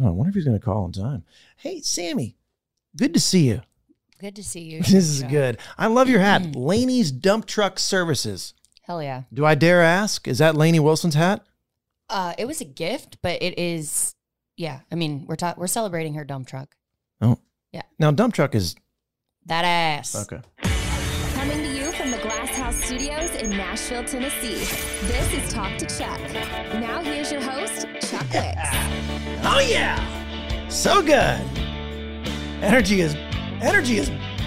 Oh, I wonder if he's going to call on time. Hey, Sammy, good to see you. Good to see you. This is good. I love your hat. Laney's Dump Truck Services. Hell yeah. Do I dare ask, is that Laney Wilson's hat? It was a gift, but it is, yeah. I mean, we're celebrating her dump truck. Oh. Yeah. Now, dump truck is... that ass. Okay. Coming to you from the Glass House Studios in Nashville, Tennessee, this is Talk to Chuck. Now, here's your host, Chuck Wicks. Oh yeah, so good. Energy is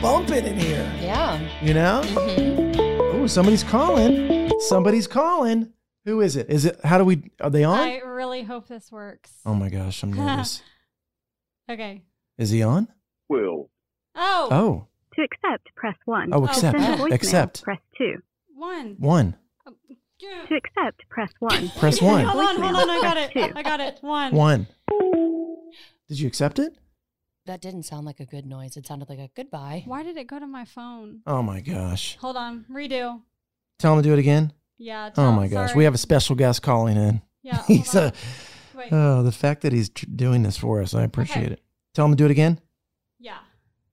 bumping in here. Yeah. You know? Mm-hmm. Oh, somebody's calling. Somebody's calling. Who is it? Are they on? I really hope this works. Oh my gosh, I'm nervous. Okay. Is he on? Will. Oh. To accept, press 1. Oh, accept. Accept. Press 2. 1. To accept, press 1. Press 1. Hold on, I got it. 1. Did you accept it? That didn't sound like a good noise. It sounded like a goodbye. Why did it go to my phone? Oh, my gosh. Hold on. Redo. Tell him to do it again? Yeah. Oh, my gosh. Sorry. We have a special guest calling in. Yeah. He's the fact that he's doing this for us, I appreciate it. Tell him to do it again?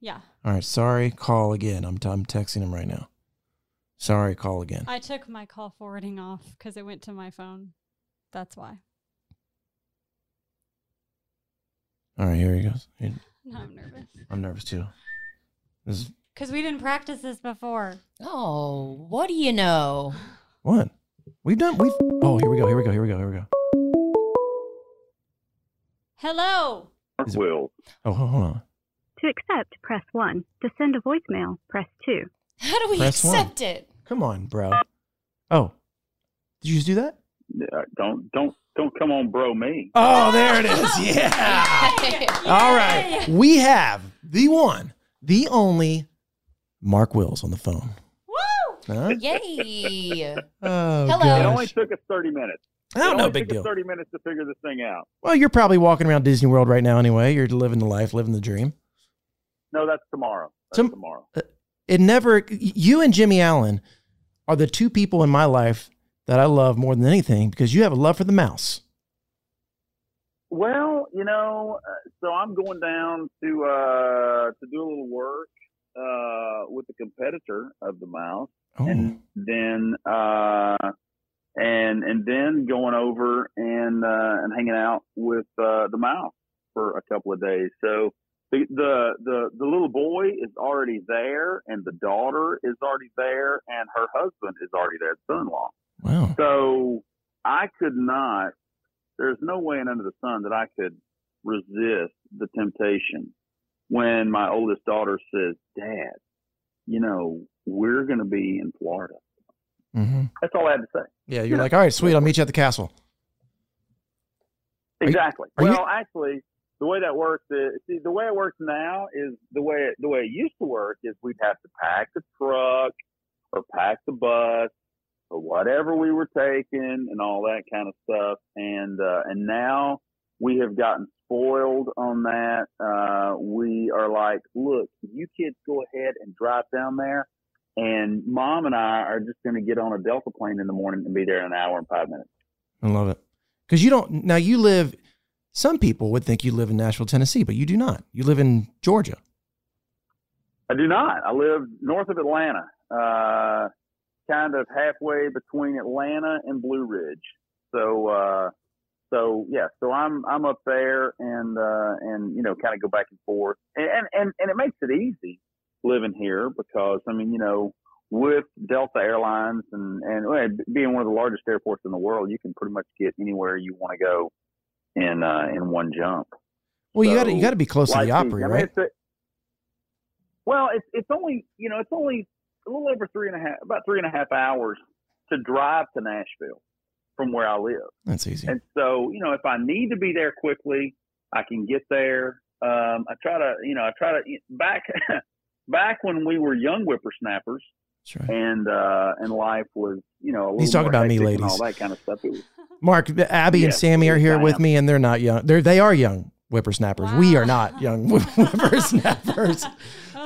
Yeah. All right. Sorry. Call again. I'm texting him right now. Sorry. Call again. I took my call forwarding off because it went to my phone. That's why. All right, here he goes. No, I'm nervous. I'm nervous too. Because we didn't practice this before. Oh, what do you know? What? Oh, here we go. Hello. Will. Oh, hold on. To accept, press 1. To send a voicemail, press 2. How do we accept it? Come on, bro. Oh, did you just do that? Don't come on, bro, me. Oh, there it is. Yeah. Yay! All right. We have the one, the only Mark Wills on the phone. Woo! Huh? Yay. Hello. Gosh. It only took us 30 minutes. Oh, no big deal. 30 minutes to figure this thing out. Well, you're probably walking around Disney World right now anyway. You're living the life, living the dream. No, that's tomorrow. Tomorrow. You and Jimmie Allen are the two people in my life that I love more than anything because you have a love for the mouse. Well, so I'm going down to do a little work with the competitor of the mouse, and then going over and hanging out with the mouse for a couple of days. So the little boy is already there, and the daughter is already there, and her husband is already there, son-in-law. Wow. So I could not, there's no way under the sun that I could resist the temptation when my oldest daughter says, Dad, we're going to be in Florida. Mm-hmm. That's all I had to say. Yeah. You're like, all right, sweet. I'll meet you at the castle. Exactly. Actually, the way that works is, the way it works now is the way it used to work is we'd have to pack the truck or pack the bus. for whatever we were taking and all that kind of stuff. And now we have gotten spoiled on that. We are like, look, you kids go ahead and drive down there, and Mom and I are just going to get on a Delta plane in the morning and be there in an hour and 5 minutes. I love it. Because you don't, now you live, some people would think you live in Nashville, Tennessee, but you do not. You live in Georgia. I do not. I live north of Atlanta, kind of halfway between Atlanta and Blue Ridge. So I'm up there and you know, kind of go back and forth, and it makes it easy living here because, I mean, you know, with Delta Airlines and being one of the largest airports in the world, you can pretty much get anywhere you want to go in one jump. Well, so, you got to be close to the Opry, right? It's only a little over about 3.5 hours to drive to Nashville from where I live. That's easy. And so, you know, if I need to be there quickly, I can get there. I try to back when we were young whippersnappers. That's right. And life was, you know, a little, he's talking about me, ladies, and all that kind of stuff. Mark, Abby and Sammy are here with me, and they're not young. They are young whippersnappers. Wow. We are not young whippersnappers.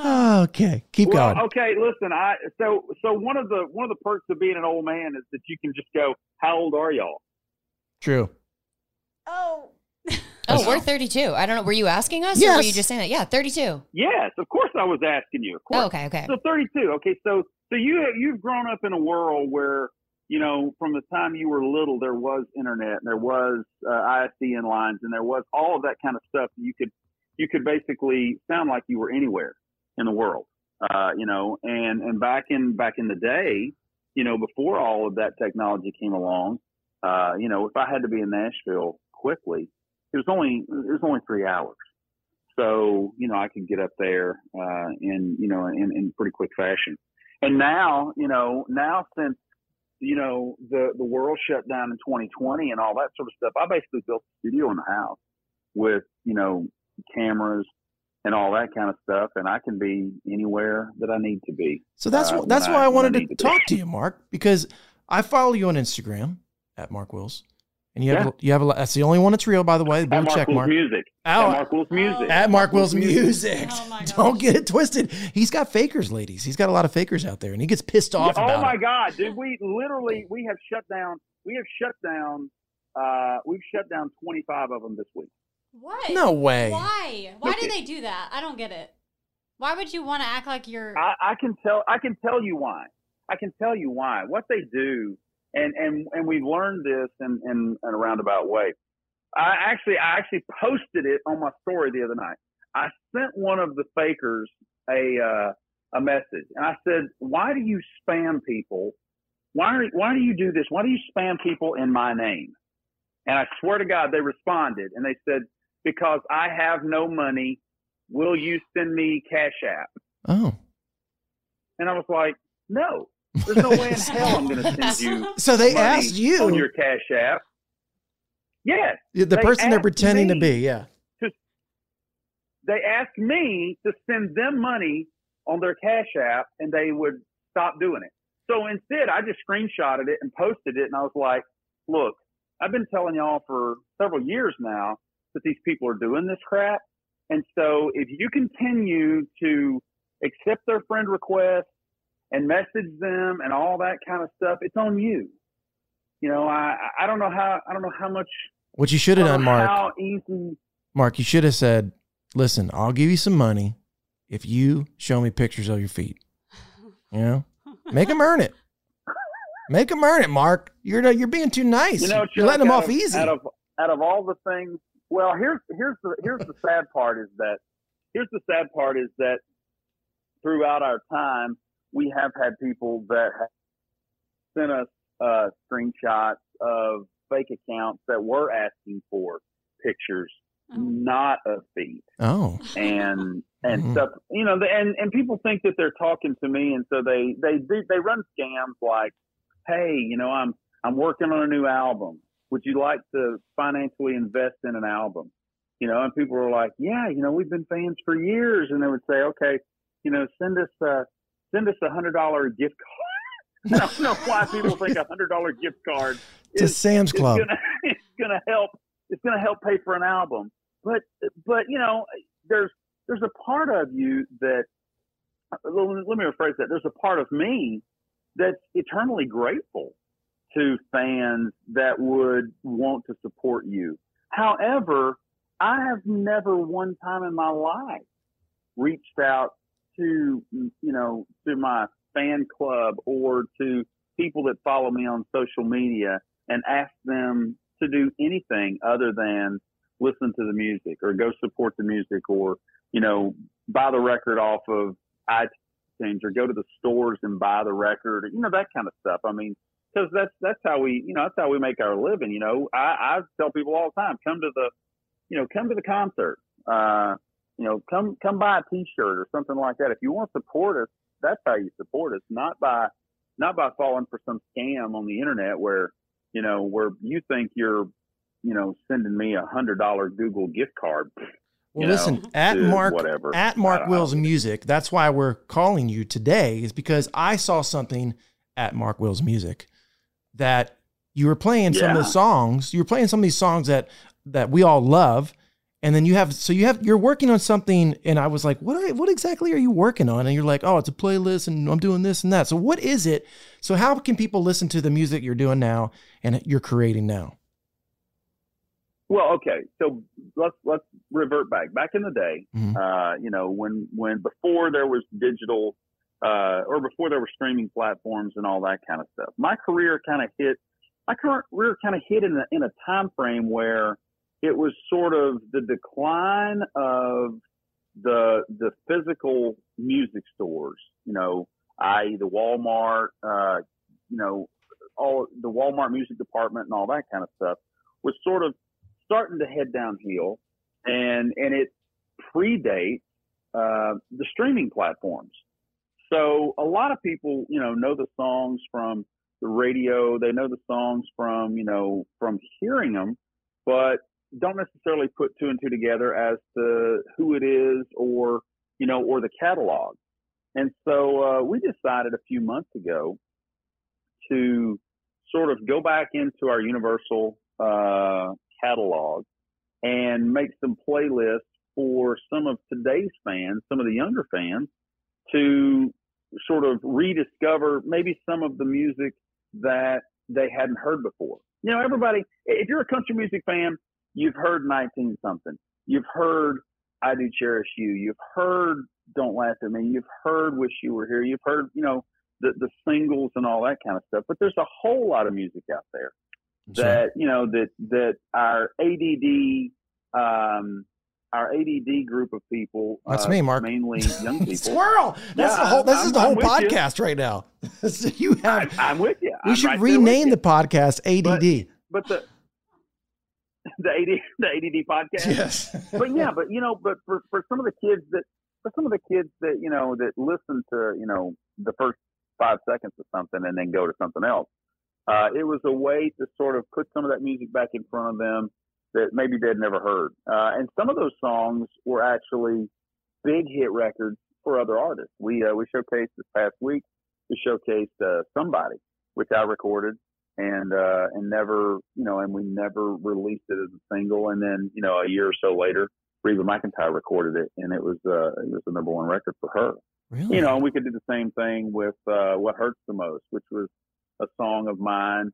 Okay, keep going. Okay, listen. So one of the perks of being an old man is that you can just go, "How old are y'all?" True. Oh, we're 32. I don't know. Were you asking us? Yes. Or were you just saying that? Yeah, 32. Yes, of course I was asking you. Of course. Oh, okay. So 32. Okay, so you've grown up in a world where, you know, from the time you were little, there was internet and there was ISDN lines and there was all of that kind of stuff. You could basically sound like you were anywhere in the world, you know, and back in the day, you know, before all of that technology came along, you know, if I had to be in Nashville quickly, it was only 3 hours. So, you know, I could get up there, in pretty quick fashion. And now since, you know, the world shut down in 2020 and all that sort of stuff, I basically built a studio in the house with, you know, cameras and all that kind of stuff, and I can be anywhere that I need to be. So that's why I wanted to talk to you, Mark, because I follow you on Instagram at Mark Wills, and you have a. That's the only one that's real, by the way. At Mark Wills Music. At Mark Wills Music. At Mark Wills Music. Oh my gosh. Don't get it twisted. He's got fakers, ladies. He's got a lot of fakers out there, and he gets pissed off. Yeah, oh my God, dude! We've shut down 25 of them this week. What? No way. Why do they do that? I don't get it. Why would you want to act like you're... I can tell you why. What they do, and we've learned this in a roundabout way. I actually posted it on my story the other night. I sent one of the fakers a message, and I said, "Why do you spam people? Why do you do this? Why do you spam people in my name?" And I swear to God, they responded, and they said, "Because I have no money, will you send me Cash App?" Oh. And I was like, no, there's no way in hell I'm going to send you. So they asked you on your Cash App. Yes. The person they're pretending to be, yeah. They asked me to send them money on their Cash App, and they would stop doing it. So instead, I just screenshotted it and posted it, and I was like, "Look, I've been telling y'all for several years now that these people are doing this crap. And so if you continue to accept their friend requests and message them and all that kind of stuff, it's on you." You know, I don't know how much. What you should have done, Mark. How easy. Mark, you should have said, "Listen, I'll give you some money if you show me pictures of your feet." You know, make them earn it. Make them earn it, Mark. You're being too nice. You know, Chuck, you're letting them off easy. Out of all the things, well, here's the sad part is that throughout our time we have had people that have sent us screenshots of fake accounts that were asking for pictures, not of feet. Oh, and stuff. You know, and people think that they're talking to me, and so they run scams like, "Hey, you know, I'm working on a new album. Would you like to financially invest in an album?" You know, and people are like, "Yeah, you know, we've been fans for years." And they would say, "Okay, you know, send us a $100 gift card I don't know why people think a $100 gift card to Sam's Club is going to help. It's going to help pay for an album. But you know, there's a part of you that, let me rephrase that. There's a part of me that's eternally grateful to fans that would want to support you. However, I have never one time in my life reached out to, you know, to my fan club or to people that follow me on social media and ask them to do anything other than listen to the music or go support the music or, you know, buy the record off of iTunes or go to the stores and buy the record, you know, that kind of stuff. I mean, because that's how we, you know, that's how we make our living. You know, I tell people all the time, come to the concert, you know, come buy a t-shirt or something like that. If you want to support us, that's how you support us, not by falling for some scam on the internet where you think you're, you know, sending me $100 Google gift card. Well, listen, at Mark Wills Music, that's why we're calling you today, is because I saw something at Mark Wills Music that you were playing some of the songs. You were playing some of these songs that we all love. And then you're working on something, and I was like, what exactly are you working on? And you're like, oh, it's a playlist, and I'm doing this and that. So what is it? So how can people listen to the music you're doing now and you're creating now? Well, okay. So let's revert back. Back in the day, mm-hmm. You know, when before there was digital, or before there were streaming platforms and all that kind of stuff, my career kind of hit in a time frame where it was sort of the decline of the physical music stores, you know, i.e. the Walmart, you know, all the Walmart music department and all that kind of stuff was sort of starting to head downhill, and it predates the streaming platforms. So a lot of people, you know the songs from the radio, they know the songs from, you know, from hearing them, but don't necessarily put two and two together as to who it is or, you know, or the catalog. And so we decided a few months ago to sort of go back into our Universal catalog and make some playlists for some of today's fans, some of the younger fans, to sort of rediscover maybe some of the music that they hadn't heard before. You know, everybody, if you're a country music fan, you've heard 19-something. You've heard I Do Cherish You. You've heard Don't Laugh at Me. You've heard Wish You Were Here. You've heard, you know, the singles and all that kind of stuff. But there's a whole lot of music out there that, you know, that our ADD group of people. That's me, Mark. Mainly young people. Swirl. That's the whole. This is the whole podcast right now. You have. I'm with you. We should rename the podcast ADD. But the ADD podcast. Yes. but you know, but for some of the kids that you know that listen to, you know, the first 5 seconds of something and then go to something else, it was a way to sort of put some of that music back in front of them that maybe they'd never heard. And some of those songs were actually big hit records for other artists. We showcased this past week. We showcased Somebody, which I recorded. And never, you know, and we never released it as a single. And then, you know, a year or so later, Reba McEntire recorded it, and it was the number one record for her. Really? You know, and we could do the same thing with What Hurts the Most, which was a song of mine.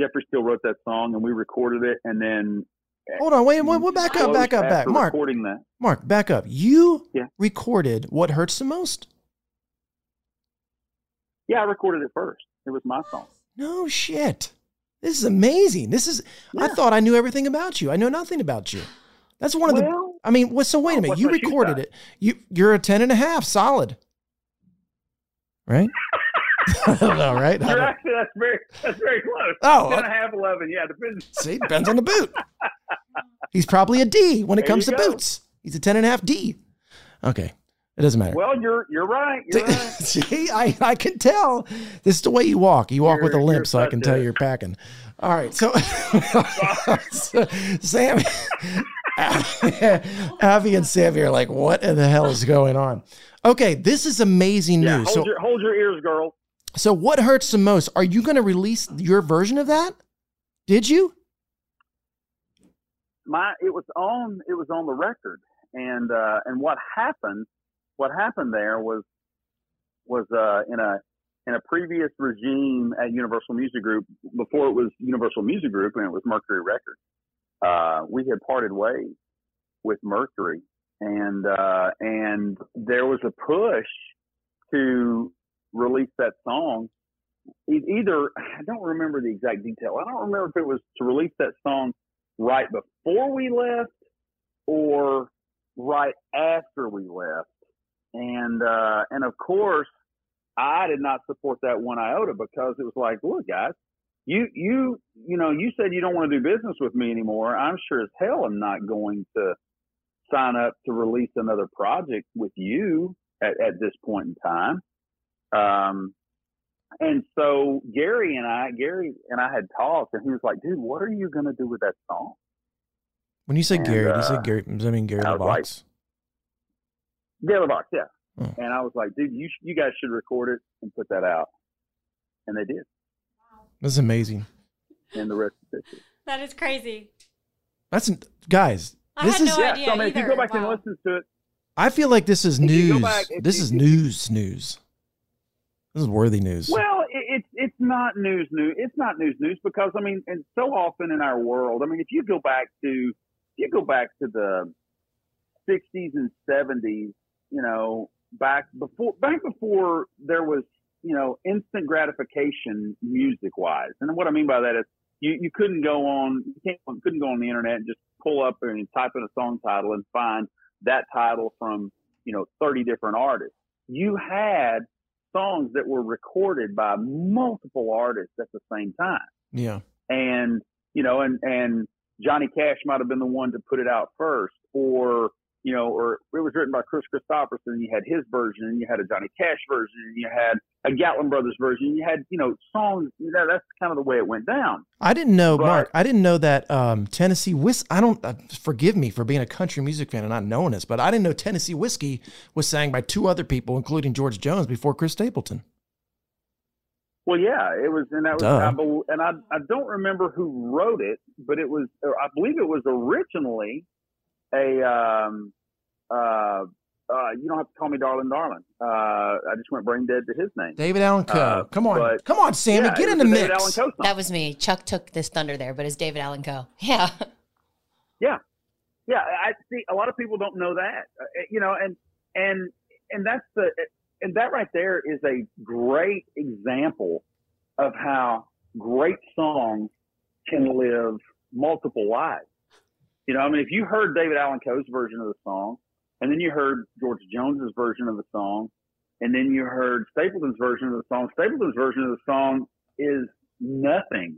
Jeffrey Steele wrote that song, and we recorded it, and then hold on, wait, we'll back up, Mark. Recording that, Mark, back up. You recorded What Hurts the Most? Yeah, I recorded it first. It was my song. No shit. This is amazing. This is, I thought I knew everything about you. I know nothing about you. That's one of the, I mean, so wait a minute. You recorded it. You're a 10.5 solid. Right? I don't know, right? You're actually, that's very close. Oh. 10.5, 11. Yeah, depends. See, depends on the boot. He's probably a D when it comes to boots. He's a 10.5 D. Okay. It doesn't matter. Well, you're right. You're right. See, I can tell. This is the way you walk. You walk with a limp, so I can tell you're packing. All right. So Sam, Avi and Sammy are like, what in the hell is going on? Okay, this is amazing news. Hold your ears, girl. So what hurts the most? Are you going to release your version of that? Did you? It was on the record, and what happened there was in a previous regime at Universal Music Group, before it was Universal Music Group and it was Mercury Records. We had parted ways with Mercury, and there was a push to release that song. Either I don't remember the exact detail. I don't remember if it was to release that song right before we left or right after we left. And of course I did not support that one iota, because it was like, look guys, you said you don't want to do business with me anymore. I'm sure as hell I'm not going to sign up to release another project with you at this point in time. And so Gary and I had talked, and he was like, dude, what are you going to do with that song? When you say Gary, does that mean Gary LeVox? Gary LeVox, yeah. Oh. And I was like, dude, you guys should record it and put that out. And they did. Wow. That's amazing. And the rest is history. That is crazy. That's, guys, I had no idea. So, I mean, if you go back and listen to it, I feel like this is news. This is news. This is worthy news. Well, it's not news because I mean, and so often in our world, I mean, if you go back to the 60s and 70s, you know, back before there was, you know, instant gratification music wise. And what I mean by that is you couldn't go on the internet and just pull up and type in a song title and find that title from, you know, 30 different artists. You had songs that were recorded by multiple artists at the same time. Yeah. And, you know, and Johnny Cash might have been the one to put it out first, or, you know, or it was written by Chris Christopherson, and you had his version, and you had a Johnny Cash version, and you had a Gatlin Brothers version, and you had, you know, songs, you know, that's kind of the way it went down. I didn't know, but, Mark, I didn't know that Tennessee Whiskey, forgive me for being a country music fan and not knowing this, but I didn't know Tennessee Whiskey was sang by two other people, including George Jones, before Chris Stapleton. Well, yeah, it was, and that was, I don't remember who wrote it, but it was, I believe it was originally you don't have to call me darling, darling. I just went brain dead to his name. David Allan Coe. Come on, Sammy, get in the mix. That was me. Chuck took this thunder there, but it's David Allan Coe. Yeah. Yeah. Yeah. I see a lot of people don't know that, you know, and that right there is a great example of how great songs can live multiple lives. You know, I mean, if you heard David Allan Coe's version of the song, and then you heard George Jones's version of the song, and then you heard Stapleton's version of the song, Stapleton's version of the song is nothing.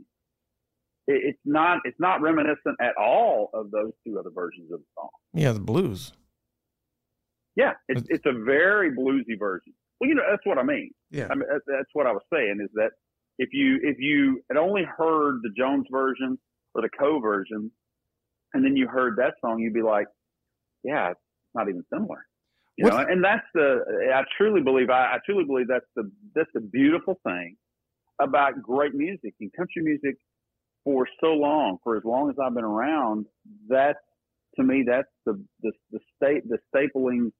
It's not reminiscent at all of those two other versions of the song. Yeah, the blues. Yeah, it's a very bluesy version. Well, you know, that's what I mean. Yeah, I mean, that's what I was saying, is that if you had only heard the Jones version or the Coe version, and then you heard that song, you'd be like, yeah, it's not even similar. You know? And that's I truly believe that's the beautiful thing about great music and country music for so long, for as long as I've been around. That, to me, that's the stapling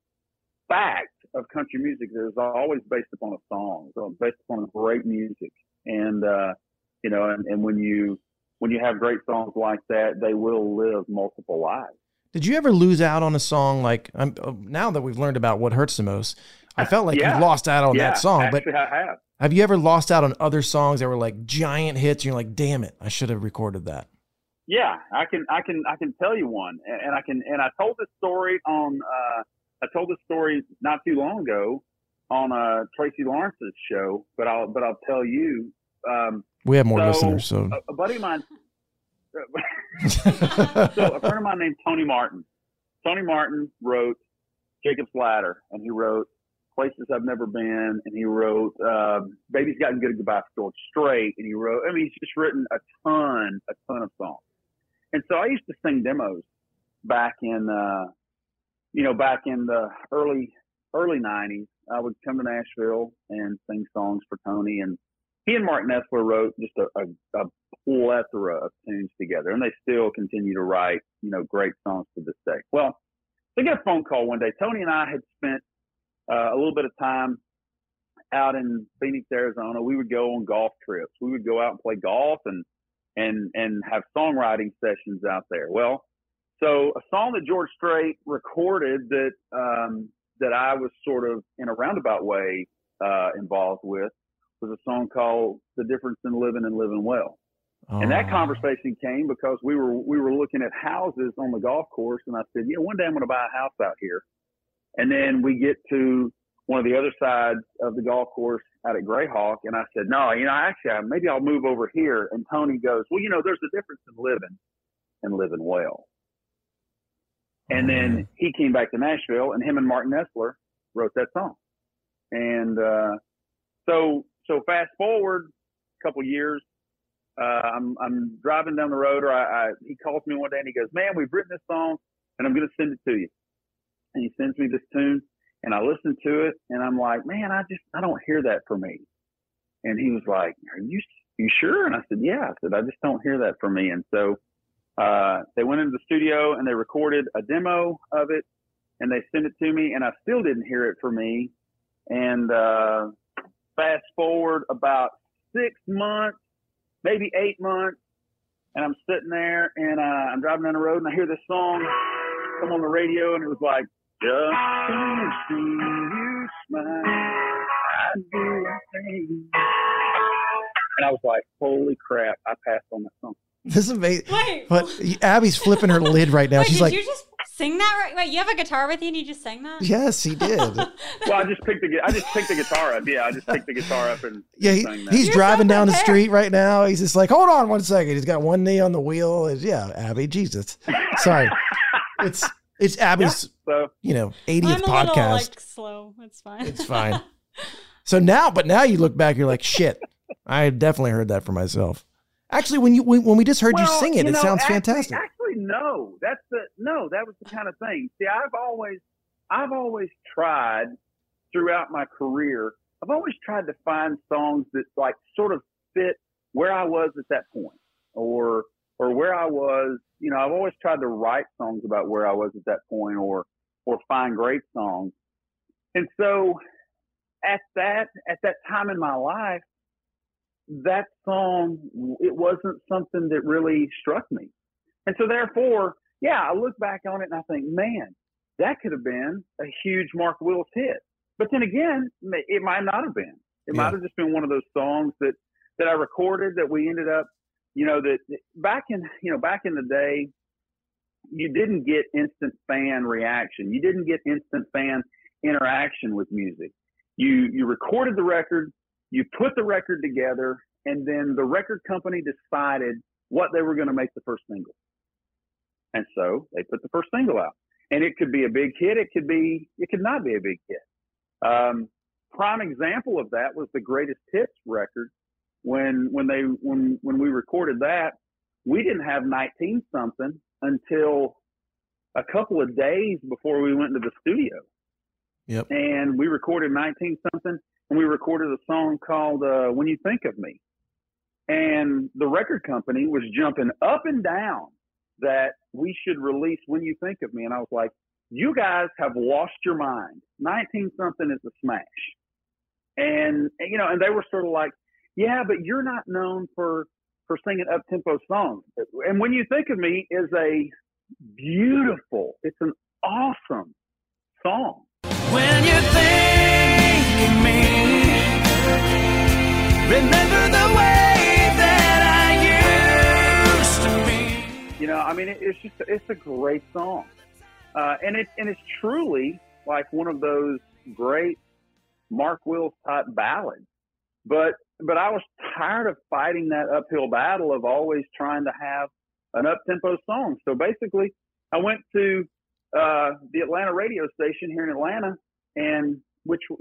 fact of country music. There's always based upon a song, so based upon great music. And, you know, and when you have great songs like that, they will live multiple lives. Did you ever lose out on a song like, now that we've learned about what hurts the most, I felt like you lost out on that song. Actually, but I have. Have you ever lost out on other songs that were like giant hits? You're like, damn it, I should have recorded that. Yeah, I can tell you one, and I told this story not too long ago on Tracy Lawrence's show, but I'll tell you. We have more listeners. So a buddy of mine, a friend of mine named Tony Martin. Tony Martin wrote Jacob's Ladder, and he wrote Places I've Never Been, and he wrote Baby's Gotten Good at Goodbye Stored Straight, and he wrote, I mean, he's just written a ton of songs. And so I used to sing demos back in, back in the early 90s, I would come to Nashville and sing songs for Tony, and he and Mark Nessler wrote just a plethora of tunes together, and they still continue to write, great songs to this day. Well, they get a phone call one day. Tony and I had spent a little bit of time out in Phoenix, Arizona. We would go on golf trips. We would go out and play golf and have songwriting sessions out there. Well, so a song that George Strait recorded that that I was sort of in a roundabout way involved with was a song called "The Difference in Living and Living Well." Oh. And that conversation came because we were looking at houses on the golf course, and I said, one day I'm going to buy a house out here. And then we get to one of the other sides of the golf course out at Greyhawk, and I said, no, maybe I'll move over here. And Tony goes, well, there's a difference in living and living well. And then he came back to Nashville, and him and Mark Nessler wrote that song. And so fast forward a couple years, I'm driving down the road, or he calls me one day, and he goes, man, we've written this song, and I'm going to send it to you. And he sends me this tune, and I listen to it, and I'm like, man, I don't hear that for me. And he was like, are you sure? And I said, yeah. I said, I just don't hear that for me. And so they went into the studio, and they recorded a demo of it, and they sent it to me, and I still didn't hear it for me. And fast forward about 6 months, maybe 8 months, and I'm sitting there, and I'm driving down the road, and I hear this song come on the radio, and it was like, just to see you smile, I do a thing. And I was like, holy crap, I passed on that song. This is amazing. Wait. But Abby's flipping her lid right now. Wait, she's like, you just sing that right? Wait, you have a guitar with you and you just sang that? Yes, he did. Well, I just picked the guitar up. Yeah, I just picked the guitar up and sang that. He's driving down the street right now. He's just like, hold on one second. He's got one knee on the wheel. Yeah, Abby, Jesus. Sorry. It's Abby's, 80th podcast. I'm a little, slow. It's fine. It's fine. So now you look back, you're like, shit, I definitely heard that for myself. Actually, when we just heard you sing it, it sounds fantastic. Actually, no, that was the kind of thing. See, I've always tried throughout my career. I've always tried to find songs that sort of fit where I was at that point, or where I was. I've always tried to write songs about where I was at that point, or find great songs. And so, at that time in my life, that song, it wasn't something that really struck me. And so therefore, I look back on it and I think, man, that could have been a huge Mark Wills hit. But then again, it might not have been. It might have just been one of those songs that I recorded that we ended up, that back in the day, you didn't get instant fan reaction. You didn't get instant fan interaction with music. You recorded the record. You put the record together, and then the record company decided what they were going to make the first single. And so they put the first single out, and it could be a big hit. It could not be a big hit. Prime example of that was the Greatest Hits record. When we recorded that, we didn't have 19 something until a couple of days before we went into the studio. Yep. And we recorded 19 something. And we recorded a song called When You Think of Me. And the record company was jumping up and down that we should release When You Think of Me. And I was like, you guys have lost your mind. 19-something is a smash. And, and they were sort of like, yeah, but you're not known for singing up-tempo songs. And When You Think of Me is it's an awesome song. When you think of me, remember the way that I used to be. It's a great song, and it's truly like one of those great Mark Wills type ballads. But I was tired of fighting that uphill battle of always trying to have an up tempo song. So basically, I went to the Atlanta radio station here in Atlanta, and which was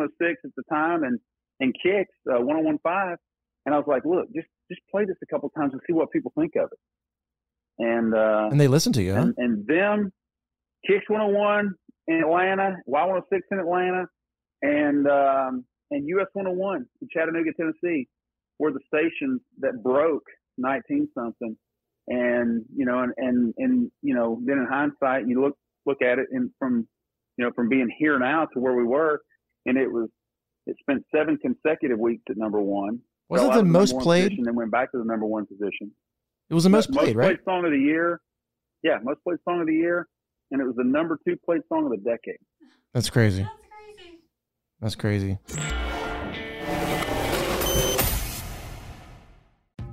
Y106 at the time, and Kicks 1015, and I was like, look, just play this a couple times and see what people think of it. And they listened to you, huh? And them, Kix 101 in Atlanta, Y106 in Atlanta, and US 101 in Chattanooga, Tennessee, were the stations that broke 19-something. And, you know, and you know, then in hindsight, you look at it and from being here now to where we were, and it spent 7 consecutive weeks at number one. Wasn't the most played? And then went back to the number one position. It was the most played, right? Most played song of the year. Yeah, most played song of the year. And it was the number 2 played song of the decade. That's crazy. That's crazy. That's crazy.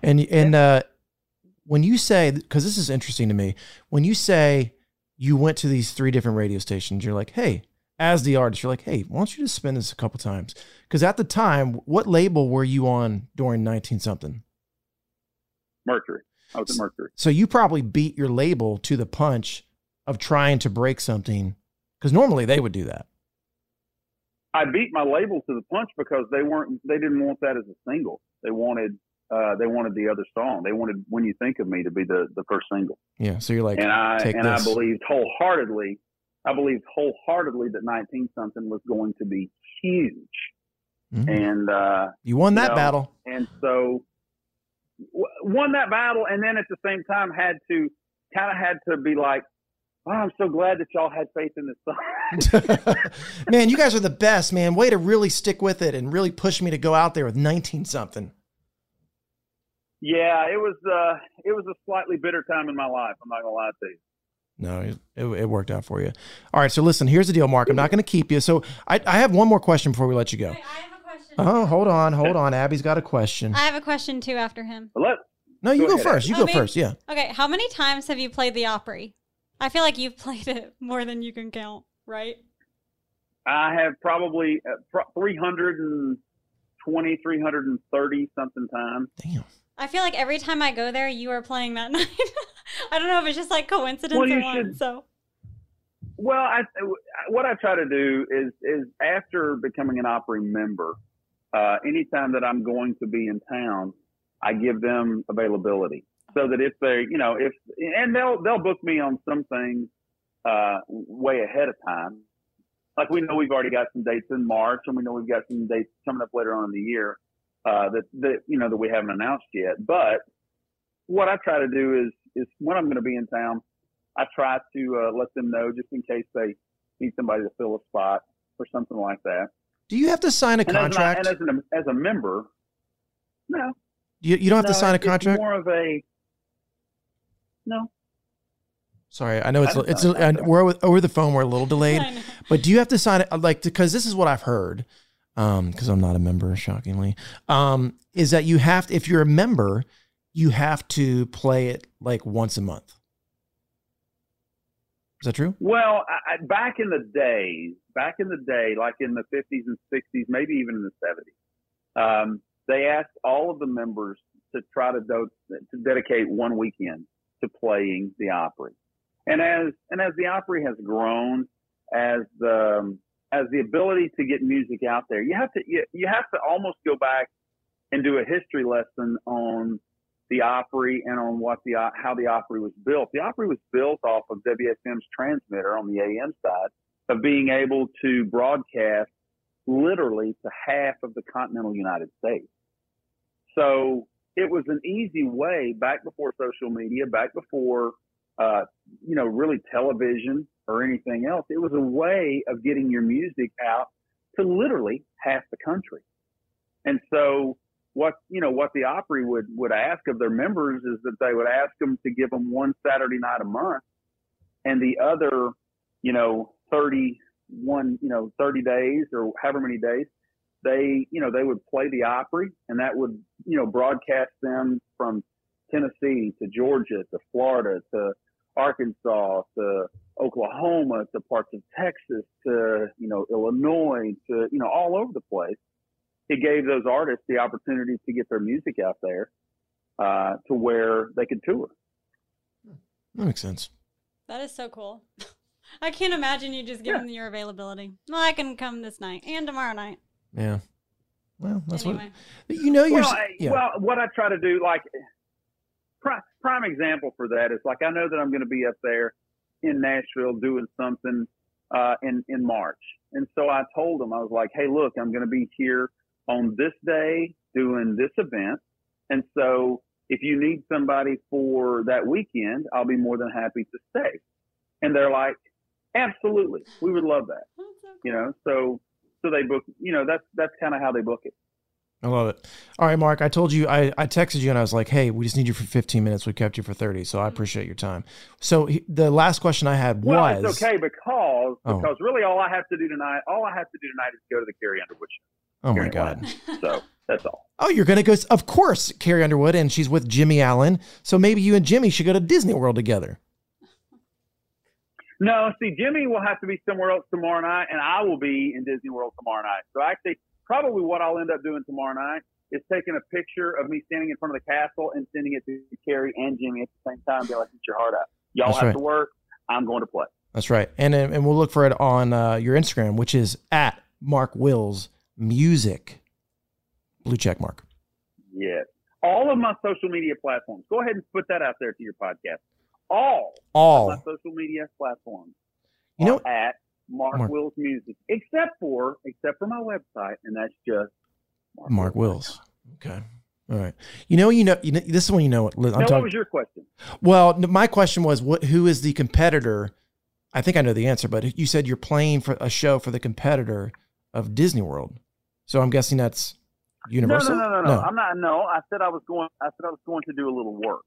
And when you say, because this is interesting to me, when you say you went to these 3 different radio stations, you're like, hey, as the artist, you're like, hey, why don't you just spin this a couple times? Because at the time, what label were you on during 19-something? Mercury. I was at Mercury. So you probably beat your label to the punch of trying to break something, because normally they would do that. I beat my label to the punch because they didn't want that as a single. They wanted the other song. They wanted When You Think of Me to be the first single. Yeah. So you're like, and I believed wholeheartedly. I believed wholeheartedly that 19-something was going to be huge. Mm-hmm. And you won that battle. And so won that battle. And then at the same time had to be like, oh, I'm so glad that y'all had faith in this song. Man, you guys are the best, man. Way to really stick with it and really push me to go out there with 19-something. Yeah, it was a slightly bitter time in my life. I'm not going to lie to you. No, it worked out for you. All right, so listen, here's the deal, Mark. I'm not going to keep you. So I have one more question before we let you go. Wait, I have a question. Oh, hold on. Abby's got a question. I have a question too after him. No, you go first. You go first. Yeah. Okay. How many times have you played the Opry? I feel like you've played it more than you can count, right? I have probably 320, 330 something times. Damn. I feel like every time I go there, you are playing that night. I don't know if it's just like coincidence or what. So. Well, what I try to do is after becoming an Opry member, anytime that I'm going to be in town, I give them availability so that if they, you know, and they'll book me on some things, way ahead of time. Like we know we've already got some dates in March and we know we've got some dates coming up later on in the year, that we haven't announced yet. But what I try to do is when I'm going to be in town, I try to let them know just in case they need somebody to fill a spot or something like that. Do you have to sign a contract? As a member, no. You don't have to sign a contract? It's more of a no. Sorry, I know we're over the phone. We're a little delayed, but do you have to sign it? Like, because this is what I've heard. Because I'm not a member, shockingly, is that you have to, if you're a member, you have to play it like once a month. Is that true? Well, back in the day, like in the 50s and 60s, maybe even in the 70s, they asked all of the members to try to dedicate one weekend to playing the Opry. And as the Opry has grown, as the ability to get music out there, you have to almost go back and do a history lesson on the Opry and on how the Opry was built. The Opry was built off of WFM's transmitter on the AM side of being able to broadcast literally to half of the continental United States. So it was an easy way back before social media, back before, really television or anything else. It was a way of getting your music out to literally half the country. And so what the Opry would ask of their members is that they would ask them to give them one Saturday night a month and the other, 30 days or however many days they would play the Opry, and that would, broadcast them from Tennessee to Georgia to Florida to Arkansas to Oklahoma to parts of Texas to, Illinois to, all over the place. It gave those artists the opportunity to get their music out there to where they could tour. That makes sense. That is so cool. I can't imagine you just giving your availability. Well, I can come this night and tomorrow night. Yeah. Well, that's anyway. Well, what I try to do, like prime example for that is like, I know that I'm going to be up there in Nashville doing something in March. And so I told them, I was like, hey, look, I'm going to be here on this day doing this event. And so if you need somebody for that weekend, I'll be more than happy to stay. And they're like, absolutely. We would love that. So they book, that's kind of how they book it. I love it. All right, Mark, I told you, I texted you and I was like, hey, we just need you for 15 minutes. We kept you for 30. So I appreciate your time. So the last question I had was. Well, it's okay because really all I have to do tonight is go to the Carrie Underwood show. Oh my God. So that's all. Oh, you're going to go. Of course, Carrie Underwood, and she's with Jimmie Allen. So maybe you and Jimmy should go to Disney World together. No, see, Jimmy will have to be somewhere else tomorrow night, and I will be in Disney World tomorrow night. So actually, probably what I'll end up doing tomorrow night is taking a picture of me standing in front of the castle and sending it to Carrie and Jimmy at the same time. Be like, eat your heart out. Y'all have to work. I'm going to play. That's right. And we'll look for it on your Instagram, which is at Mark Wills Music. Blue check mark. Yeah. All of my social media platforms. Go ahead and put that out there to your podcast. All of my social media platforms at Mark Wills Music, except for my website, and that's just Mark Wills. Okay. All right. You know, this is when you know what. What was your question? Well, my question was, who is the competitor? I think I know the answer, but you said you're playing for a show for the competitor of Disney World. So I'm guessing that's Universal. No. I'm not. No, I said I was going. I said I was going to do a little work.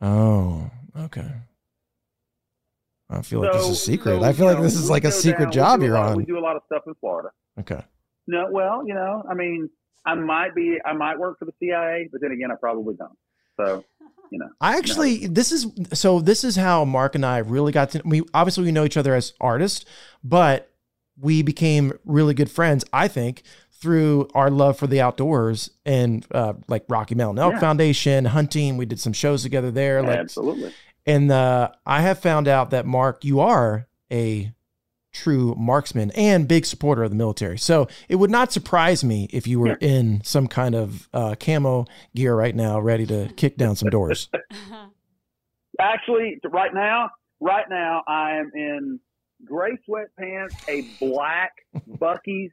Oh. Okay. I feel like this is a secret. I feel like this is like a secret job you're on. We do a lot of stuff in Florida. Okay. No, well, you know, I mean, I might work for the CIA, but then again, I probably don't. So, you know, I actually, no. This is how Mark and I really got to, we know each other as artists, but we became really good friends, I think, through our love for the outdoors and like Rocky Mountain Elk Foundation, hunting. We did some shows together there. Like, absolutely. And I have found out that, Mark, you are a true marksman and big supporter of the military. So it would not surprise me if you were in some kind of camo gear right now, ready to kick down some doors. Actually, right now, I am in gray sweatpants, a black Buc-ee's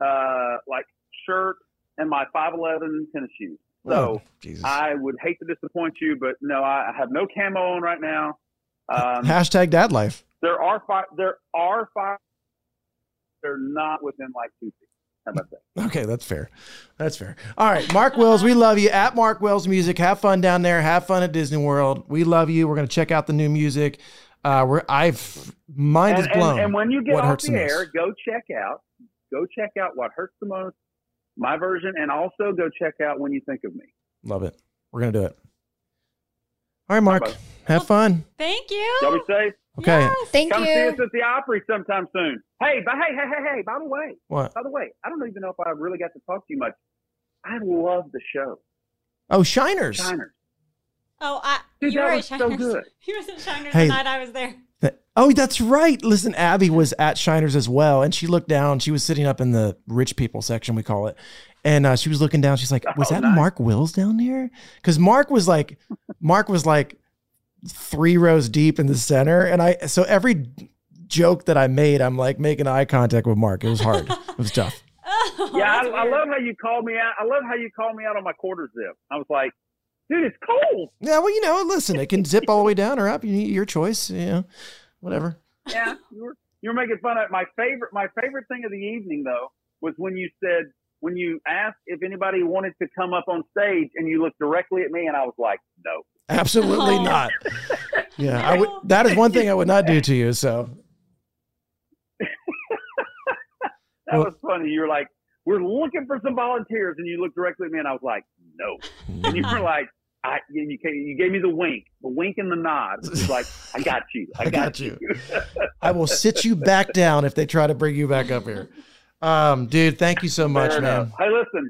like shirt, and my 5'11" tennis shoes. So I would hate to disappoint you, but no, I have no camo on right now. Hashtag dad life. There are five. They're not within like 2 feet. How about that? Okay, that's fair. That's fair. All right, Mark Wills, we love you. At Mark Wills Music, have fun down there. Have fun at Disney World. We love you. We're gonna check out the new music. Mind is blown. And when you get off the air, go check out What Hurts the Most, my version, and also go check out When You Think of Me. Love it. We're gonna do it. All right, Mark. Have fun. Thank you. Y'all be safe. Okay. Yes, Come see us at the Opry sometime soon. Hey, but hey, by the way. What? By the way, I don't even know if I really got to talk to you much. I love the show. Oh, Shiners. Oh, you were at Shiners. So good. He was at Shiners the night I was there. Oh, that's right. Listen, Abby was at Shiners as well, and she looked down. She was sitting up in the rich people section, we call it. And she was looking down. She's like, was that Mark Wills down here? Because Mark was like 3 rows deep in the center. And so every joke that I made, I'm like making eye contact with Mark. It was hard. It was tough. I love how you called me out. I love how you called me out on my quarter zip. I was like, dude, it's cold. Yeah, well, you know, listen, it can zip all the way down or up. Your choice, you know, whatever. Yeah, you were making fun of it. My favorite thing of the evening, though, was when you said, when you asked if anybody wanted to come up on stage and you looked directly at me and I was like, no. Absolutely not. Yeah, no. That is one thing I would not do to you, so. That was funny. You were like, we're looking for some volunteers, and you looked directly at me and I was like, no. And you were like, you gave me the wink and the nod. It was like, I got you. I will sit you back down if they try to bring you back up here. Dude, thank you so much, man. Hey, listen,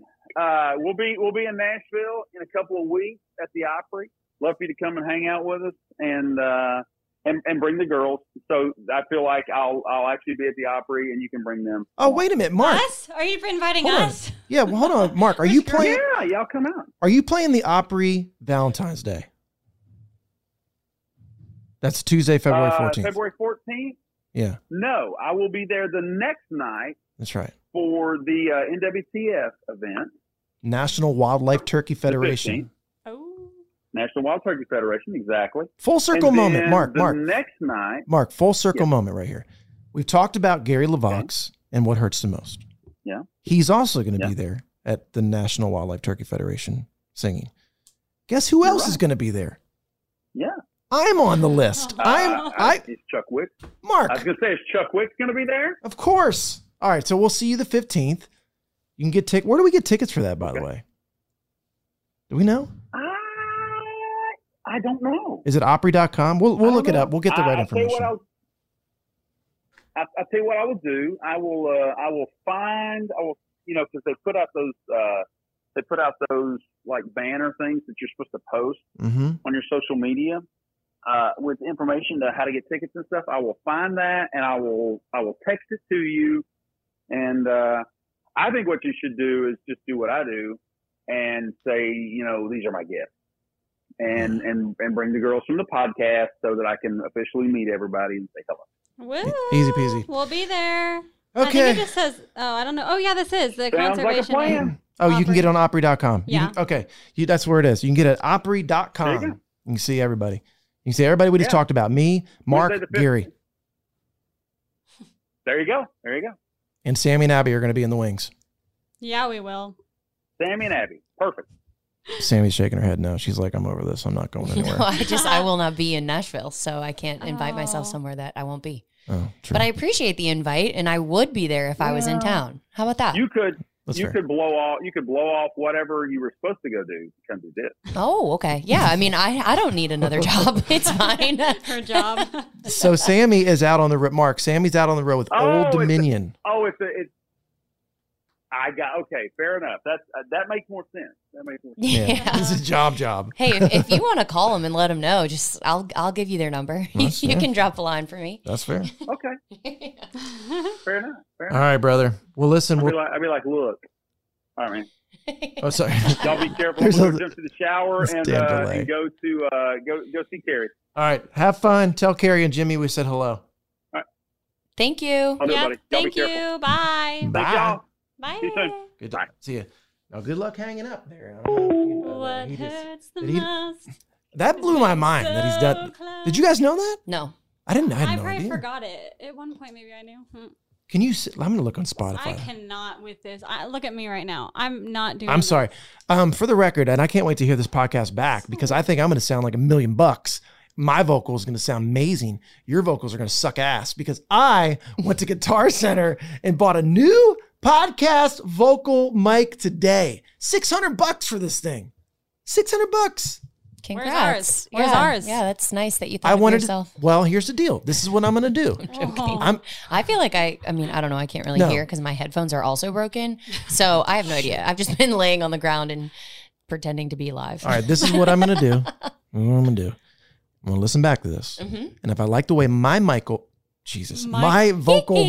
we'll be in Nashville in a couple of weeks at the Opry. Love for you to come and hang out with us and bring the girls. So I feel like I'll actually be at the Opry and you can bring them. Oh, wait a minute, Mark. Us? Are you inviting us? Yeah, well, hold on, Mark. Are you playing? Yeah, y'all come out. Are you playing the Opry Valentine's Day? That's Tuesday, February 14th. February 14th? Yeah. No, I will be there the next night. That's right. For the NWTF event. National Wildlife Turkey Federation. Oh. National Wild Turkey Federation, exactly. Full circle moment, Mark. Next night. Mark, full circle moment right here. We've talked about Gary LeVox and What Hurts the Most. Yeah. He's also going to be there at the National Wildlife Turkey Federation singing. Guess who else is going to be there? Yeah. I'm on the list. It's Chuck Wicks. Mark. I was going to say, is Chuck Wicks going to be there? Of course. All right, so we'll see you the 15th. You can get tickets. Where do we get tickets for that, by the way? Do we know? I don't know. Is it Opry.com? We'll look it up. We'll get the right information. I'll tell you what I will do. I will find, you know, because they put out those like banner things that you're supposed to post on your social media. With information to how to get tickets and stuff, I will find that and I will text it to you. And I think what you should do is just do what I do and say, you know, these are my guests, and bring the girls from the podcast so that I can officially meet everybody and say hello. Woo. Easy peasy. We'll be there. Okay. I think it just says. Oh, I don't know. Oh yeah, this is the Sounds conservation. Like a plan. Oh, Opry. You can get it on Opry.com. Yeah. That's where it is. You can get it at Opry.com. You can see everybody. You can see everybody we just talked about. Me, Mark, Gary. There you go. And Sammy and Abby are going to be in the wings. Yeah, we will. Sammy and Abby. Perfect. Sammy's shaking her head now. She's like, I'm over this. I'm not going anywhere. No, I will not be in Nashville, so I can't invite myself somewhere that I won't be. Oh, true. But I appreciate the invite, and I would be there if I was in town. How about that? You could you could blow off whatever you were supposed to go do because you did. Oh, okay. Yeah. I mean, I don't need another job. It's fine. Her job. So Sammy is out on the road. Mark, Sammy's out on the road with Old Dominion. Okay, fair enough. That's that makes more sense. Yeah. It's a job. Hey, if you want to call him and let him know, just I'll give you their number. You can drop a line for me. That's fair. Okay. Yeah. Fair enough. All right, brother. Well, listen. I'll be like, look. All right, man. Oh, sorry. Y'all be careful. Jump to the shower and go see Carrie. All right. Have fun. Tell Carrie and Jimmie we said hello. All right. Thank you. Thank you. Bye. Bye. Thank y'all. Bye. Good time. See you. Now, good luck hanging up there. I don't know what hurts the most? That blew my mind that he's done. Did you guys know that? No, I didn't. I probably forgot it. At one point, maybe I knew. Can you? I'm gonna look on Spotify. I cannot with this. Look at me right now. I'm not doing. I'm sorry. For the record, and I can't wait to hear this podcast back because I think I'm gonna sound like $1,000,000. My vocal is going to sound amazing. Your vocals are going to suck ass because I went to Guitar Center and bought a new podcast vocal mic today. $600 for this thing. $600. Congrats. Where's ours? Yeah, that's nice that you thought of yourself. Well, here's the deal. This is what I'm going to do. I'm joking. I feel like I mean, I don't know. I can't really hear because my headphones are also broken. So I have no idea. I've just been laying on the ground and pretending to be live. All right. This is what I'm going to do. I'm going to listen back to this. Mm-hmm. And if I like the way my vocal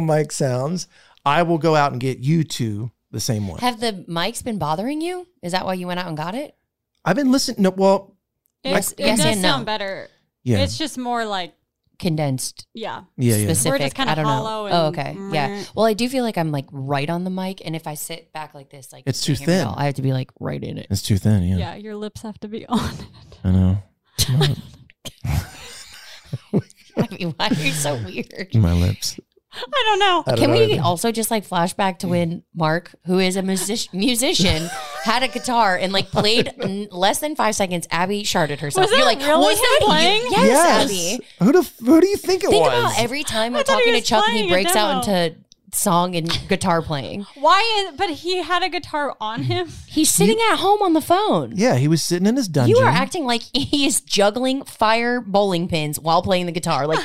mic sounds, I will go out and get you two the same one. Have the mics been bothering you? Is that why you went out and got it? I've been listening. No, well, it does sound better. Yeah. It's just more like condensed. Yeah. Specific. We're just kind of hollow. And yeah. Well, I do feel like I'm like right on the mic, and if I sit back like this, like it's too thin. I have to be like right in it. It's too thin. Yeah. Yeah. Your lips have to be on it. I know. I mean, why are you so weird? My lips. I don't know. Can we also just like flashback to when Mark, who is a musician, had a guitar and like played less than 5 seconds. Abby sharded herself. You're like, really was that playing? Yes, Abby. Who do you think it was? Think about every time we're talking to Chuck and he breaks out into song and guitar playing. But he had a guitar on him. He's sitting at home on the phone. Yeah, he was sitting in his dungeon. You are acting like he is juggling fire bowling pins while playing the guitar. Like.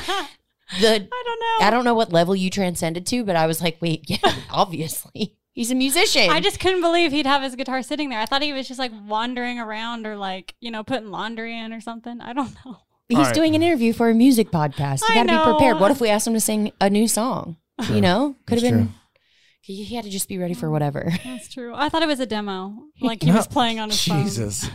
I don't know what level you transcended to, but I was like, wait, yeah, obviously. He's a musician. I just couldn't believe he'd have his guitar sitting there. I thought he was just like wandering around or like, you know, putting laundry in or something. I don't know. He's doing an interview for a music podcast. You got to be prepared. What if we asked him to sing a new song? True. You know, could have been. True. He had to just be ready for whatever. That's true. I thought it was a demo. Like he was playing on his phone. Jesus.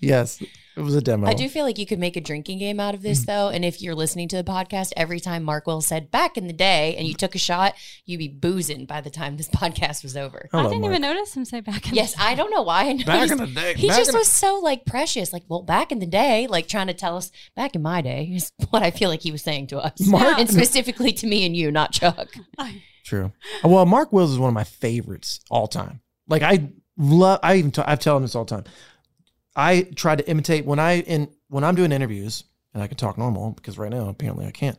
Yes. It was a demo. I do feel like you could make a drinking game out of this, though. And if you're listening to the podcast, every time Mark Wills said back in the day and you took a shot, you'd be boozing by the time this podcast was over. I didn't even notice him say back in the day. Yes, I don't know why. Back in the day. He just was so like precious. Like, well, back in the day, like trying to tell us back in my day is what I feel like he was saying to us. Mark, and specifically to me and you, not Chuck. True. Well, Mark Wills is one of my favorites all time. Like I tell him this all the time. I try to imitate when I'm doing interviews, and I can talk normal because right now apparently I can't.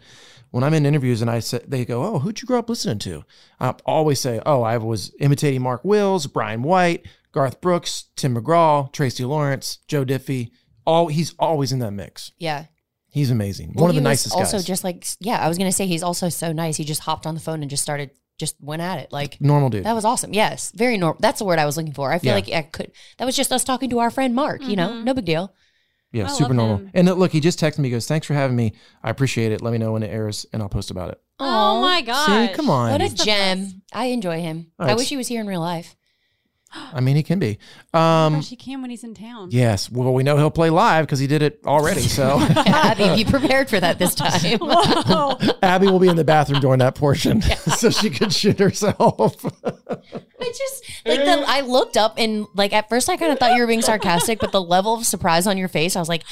When I'm in interviews and they go, "Oh, who'd you grow up listening to?" I always say, "Oh, I was imitating Mark Wills, Brian White, Garth Brooks, Tim McGraw, Tracy Lawrence, Joe Diffie." He's always in that mix. Yeah, he's amazing. Well, one of the nicest guys. Also, just like I was gonna say he's also so nice. He just hopped on the phone and just started. Just went at it like normal dude. That was awesome. Yes, very normal. That's the word I was looking for. I feel like I could. That was just us talking to our friend Mark. Mm-hmm. You know, no big deal. Yeah, super normal. Him. And look, he just texted me. He goes, "Thanks for having me. I appreciate it. Let me know when it airs, and I'll post about it." Oh my god! See, come on, what a gem. I enjoy him. Right. I wish he was here in real life. I mean, he can be. Gosh, he can when he's in town. Yes. Well, we know he'll play live because he did it already. So, Abby, be prepared for that this time. Abby will be in the bathroom during that portion, so she could shit herself. I just I looked up and like at first I kind of thought you were being sarcastic, but the level of surprise on your face, I was like,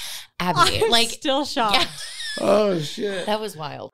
Abby, I'm like still shocked. Yeah. Oh shit, that was wild.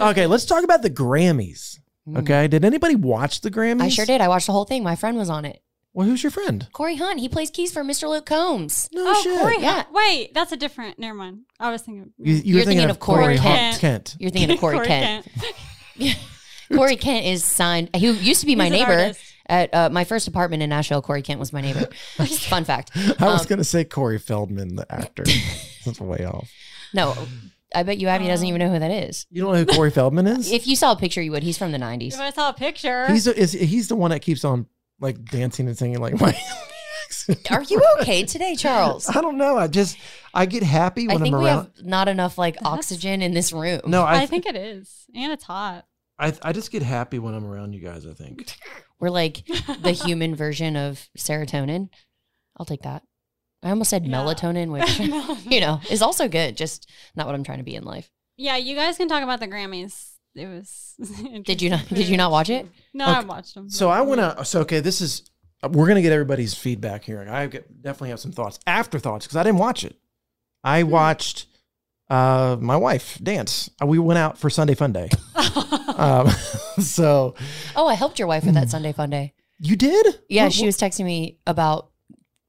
Okay, let's talk about the Grammys. Okay, did anybody watch the Grammys? I sure did. I watched the whole thing. My friend was on it. Well, who's your friend? Corey Hunt. He plays keys for Mr. Luke Combs. No, shit. Corey Hunt. Wait, that's a different... Never mind. I was thinking... You're thinking of Corey Kent. Corey Kent is signed... He used to be my neighbor at my first apartment in Nashville. Corey Kent was my neighbor. Fun fact. I was going to say Corey Feldman, the actor. That's way off. No, I bet you Abby doesn't even know who that is. You don't know who Corey Feldman is? If you saw a picture, you would. He's from the 90s. If I saw a picture... He's the one that keeps on like dancing and singing like Miami accent. Are you okay today, Charles? I don't know. I get happy when I'm around. I think we have not enough oxygen in this room. No, I think it is. And it's hot. I just get happy when I'm around you guys, I think. We're like the human version of serotonin. I'll take that. I almost said melatonin, which, is also good. Just not what I'm trying to be in life. Yeah, you guys can talk about the Grammys. It was Did you not watch it? No, okay. I watched them. So I want to... we're going to get everybody's feedback here. I definitely have some thoughts. Afterthoughts, because I didn't watch it. I watched my wife dance. We went out for Sunday Fun Day. Oh, I helped your wife with that Sunday Fun Day. You did? Yeah, she was texting me about...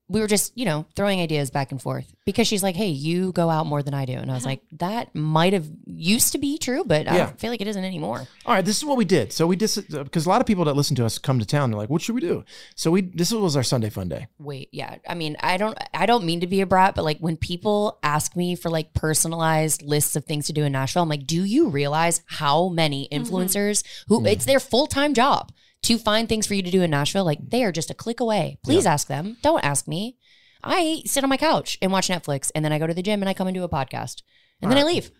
We were just, throwing ideas back and forth because she's like, hey, you go out more than I do. And I was like, that might have used to be true, but I feel like it isn't anymore. All right. This is what we did. So we just, because a lot of people that listen to us come to town, they're like, what should we do? So this was our Sunday Fun Day. Wait. Yeah. I mean, I don't mean to be a brat, but when people ask me for personalized lists of things to do in Nashville, I'm like, do you realize how many influencers who it's their full-time job to find things for you to do in Nashville, they are just a click away. Please ask them. Don't ask me. I sit on my couch and watch Netflix, and then I go to the gym, and I come and do a podcast, and then I leave.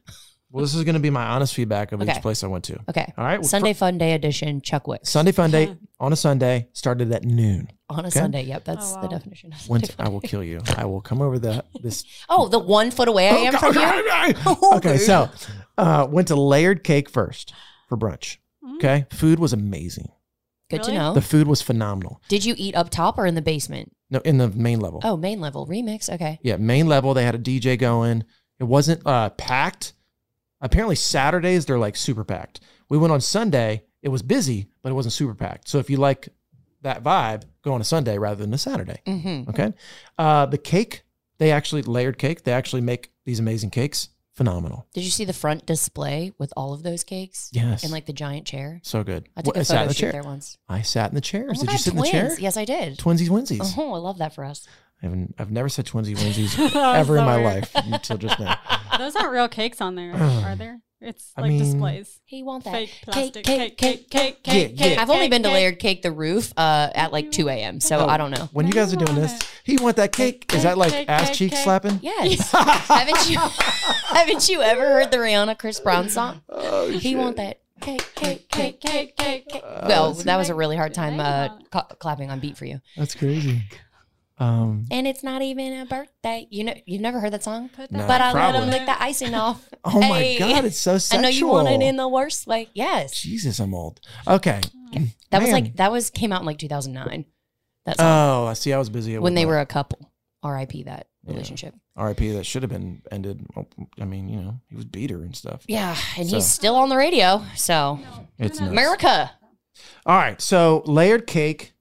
Well, this is going to be my honest feedback of each place I went to. Okay. All right. Well, Sunday Fun Day edition, Chuck Wicks. Sunday Fun Day on a Sunday started at noon. On a Sunday. Yep. That's the definition of Sunday Fun Day. I will kill you. I will come over this. Oh, the 1 foot away I am from you? Okay. So went to Layered Cake first for brunch. Okay. Food was amazing. Good to know. The food was phenomenal. Did you eat up top or in the basement? No, in the main level. Oh, main level. Remix. Okay. Yeah. Main level. They had a DJ going. It wasn't packed. Apparently Saturdays, they're like super packed. We went on Sunday. It was busy, but it wasn't super packed. So if you like that vibe, go on a Sunday rather than a Saturday. Mm-hmm. Okay. The cake, they actually layered cake. They actually make these amazing cakes. Phenomenal. Did you see the front display with all of those cakes? Yes. And like the giant chair? So good. I took a photo shoot there once. I sat in the chairs. Did you sit in the chair? Yes, I did. Twinsies, winsies. Oh, I love that for us. I've never said twinsies, winsies ever in my life until just now. Those aren't real cakes on there, are there? It's like displays. He won't that. Fake plastic. Cake. I've only been to Layered Cake the Roof at like 2 a.m., so I don't know. When you guys are doing this, he want that cake. Is that like ass cheek slapping? Yes. Haven't you ever heard the Rihanna Chris Brown song? Oh, shit. He want that. Cake. Well, that was a really hard time clapping on beat for you. That's crazy. And it's not even a birthday. You know, you've never heard that song? No, but I probably. Let him lick the icing off. Oh my God, it's so sexual. I know you want it in the worst way. Yes. Jesus, I'm old. Okay. That was like, came out in like 2009. That song. Oh, I see. I was busy. When they were a couple. R.I.P. that relationship. Yeah. R.I.P. that should have been ended. I mean, you know, he was beat her and stuff. Yeah. And he's still on the radio. So it's America. All right. So Layered Cake,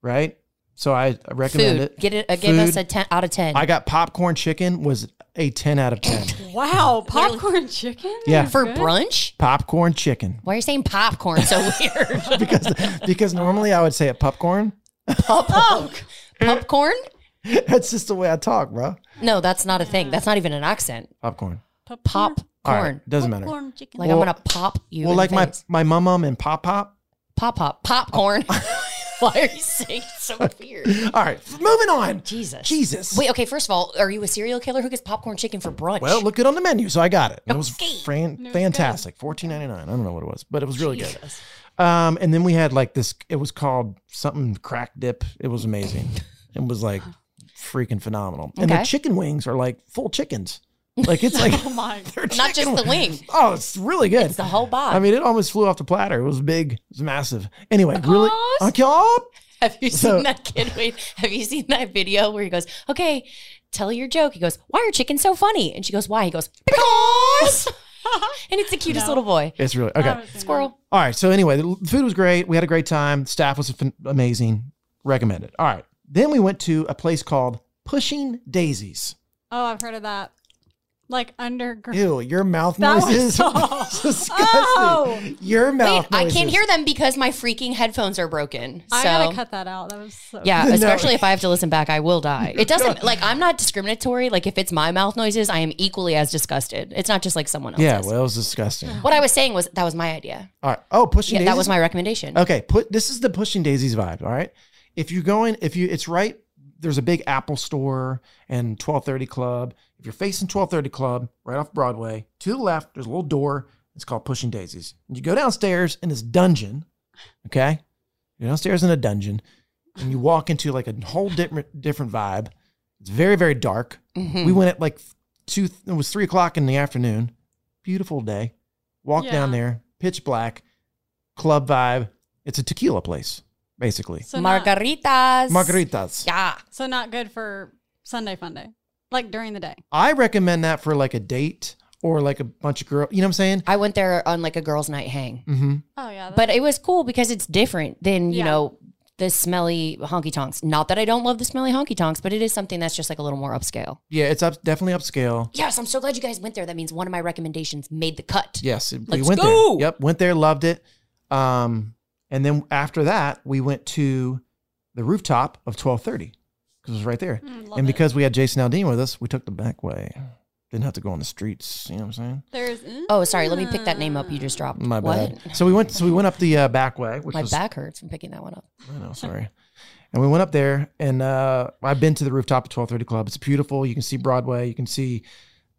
right? So I recommend it. Get it. Give us a 10 out of 10. I got popcorn chicken was a 10 out of 10. Wow. Popcorn chicken? Yeah. For brunch? Popcorn chicken. Why are you saying popcorn so weird? because normally I would say a popcorn. Popcorn? That's just the way I talk, bro. No, that's not a thing. That's not even an accent. Popcorn. Popcorn. All right. Doesn't matter. Popcorn chicken. Like I'm going to pop you in the face. My mum and pop-pop. Pop-pop. Popcorn. Why are you saying it's so weird? All right, moving on. Jesus. Wait, okay, first of all, are you a serial killer who gets popcorn chicken for brunch? Well, look it on the menu, so I got it. It was fantastic. $14.99. I don't know what it was, but it was really good. And then we had like this, it was called something crack dip. It was amazing. It was like freaking phenomenal. And the chicken wings are like full chickens. Like it's like not just the wing. Oh, it's really good. It's the whole box. I mean, it almost flew off the platter. It was big. It was massive. Anyway, really. Have you seen that kid? Wait, have you seen that video where he goes, "Okay, tell your joke." He goes, "Why are chickens so funny?" And she goes, "Why?" He goes, "Because." And it's the cutest little boy. It's really squirrel. All right. So anyway, the food was great. We had a great time. Staff was amazing. Recommend it. All right. Then we went to a place called Pushing Daisies. Oh, I've heard of that. Like underground. Ew, your mouth noises. Disgusting. Oh. Your mouth noises. I can't hear them because my freaking headphones are broken. So. I gotta cut that out. That was so funny. Especially if I have to listen back, I will die. It doesn't, like, I'm not discriminatory. Like, if it's my mouth noises, I am equally as disgusted. It's not just like someone else's. Yeah, well, it was disgusting. What I was saying was, that was my idea. All right. Oh, Pushing Daisies? That was my recommendation. Okay, this is the Pushing Daisies vibe, all right? If you're going, it's right, there's a big Apple store and 1230 Club. If you're facing 1230 Club, right off Broadway, to the left, there's a little door. It's called Pushing Daisies. You go downstairs in this dungeon, okay? You're downstairs in a dungeon, and you walk into like a whole different vibe. It's very, very dark. Mm-hmm. We went at like 3 o'clock in the afternoon. Beautiful day. Walk down there, pitch black, club vibe. It's a tequila place, basically. So Margaritas. Yeah. So not good for Sunday Fun Day. Like during the day. I recommend that for like a date or like a bunch of girls. You know what I'm saying? I went there on like a girls' night hang. Mm-hmm. Oh, yeah. But it was cool because it's different than, you know, the smelly honky tonks. Not that I don't love the smelly honky tonks, but it is something that's just like a little more upscale. Yeah, it's definitely upscale. Yes, I'm so glad you guys went there. That means one of my recommendations made the cut. Yes, we went there. Yep, went there, loved it. And then after that, we went to the rooftop of 1230. Because it was right there. Because we had Jason Aldean with us, we took the back way. Didn't have to go on the streets. You know what I'm saying? Oh, sorry. Let me pick that name up you just dropped. My bad. What? So we went up the back way. My back hurts from picking that one up. I know. Sorry. And we went up there, and I've been to the rooftop at 1230 Club. It's beautiful. You can see Broadway. You can see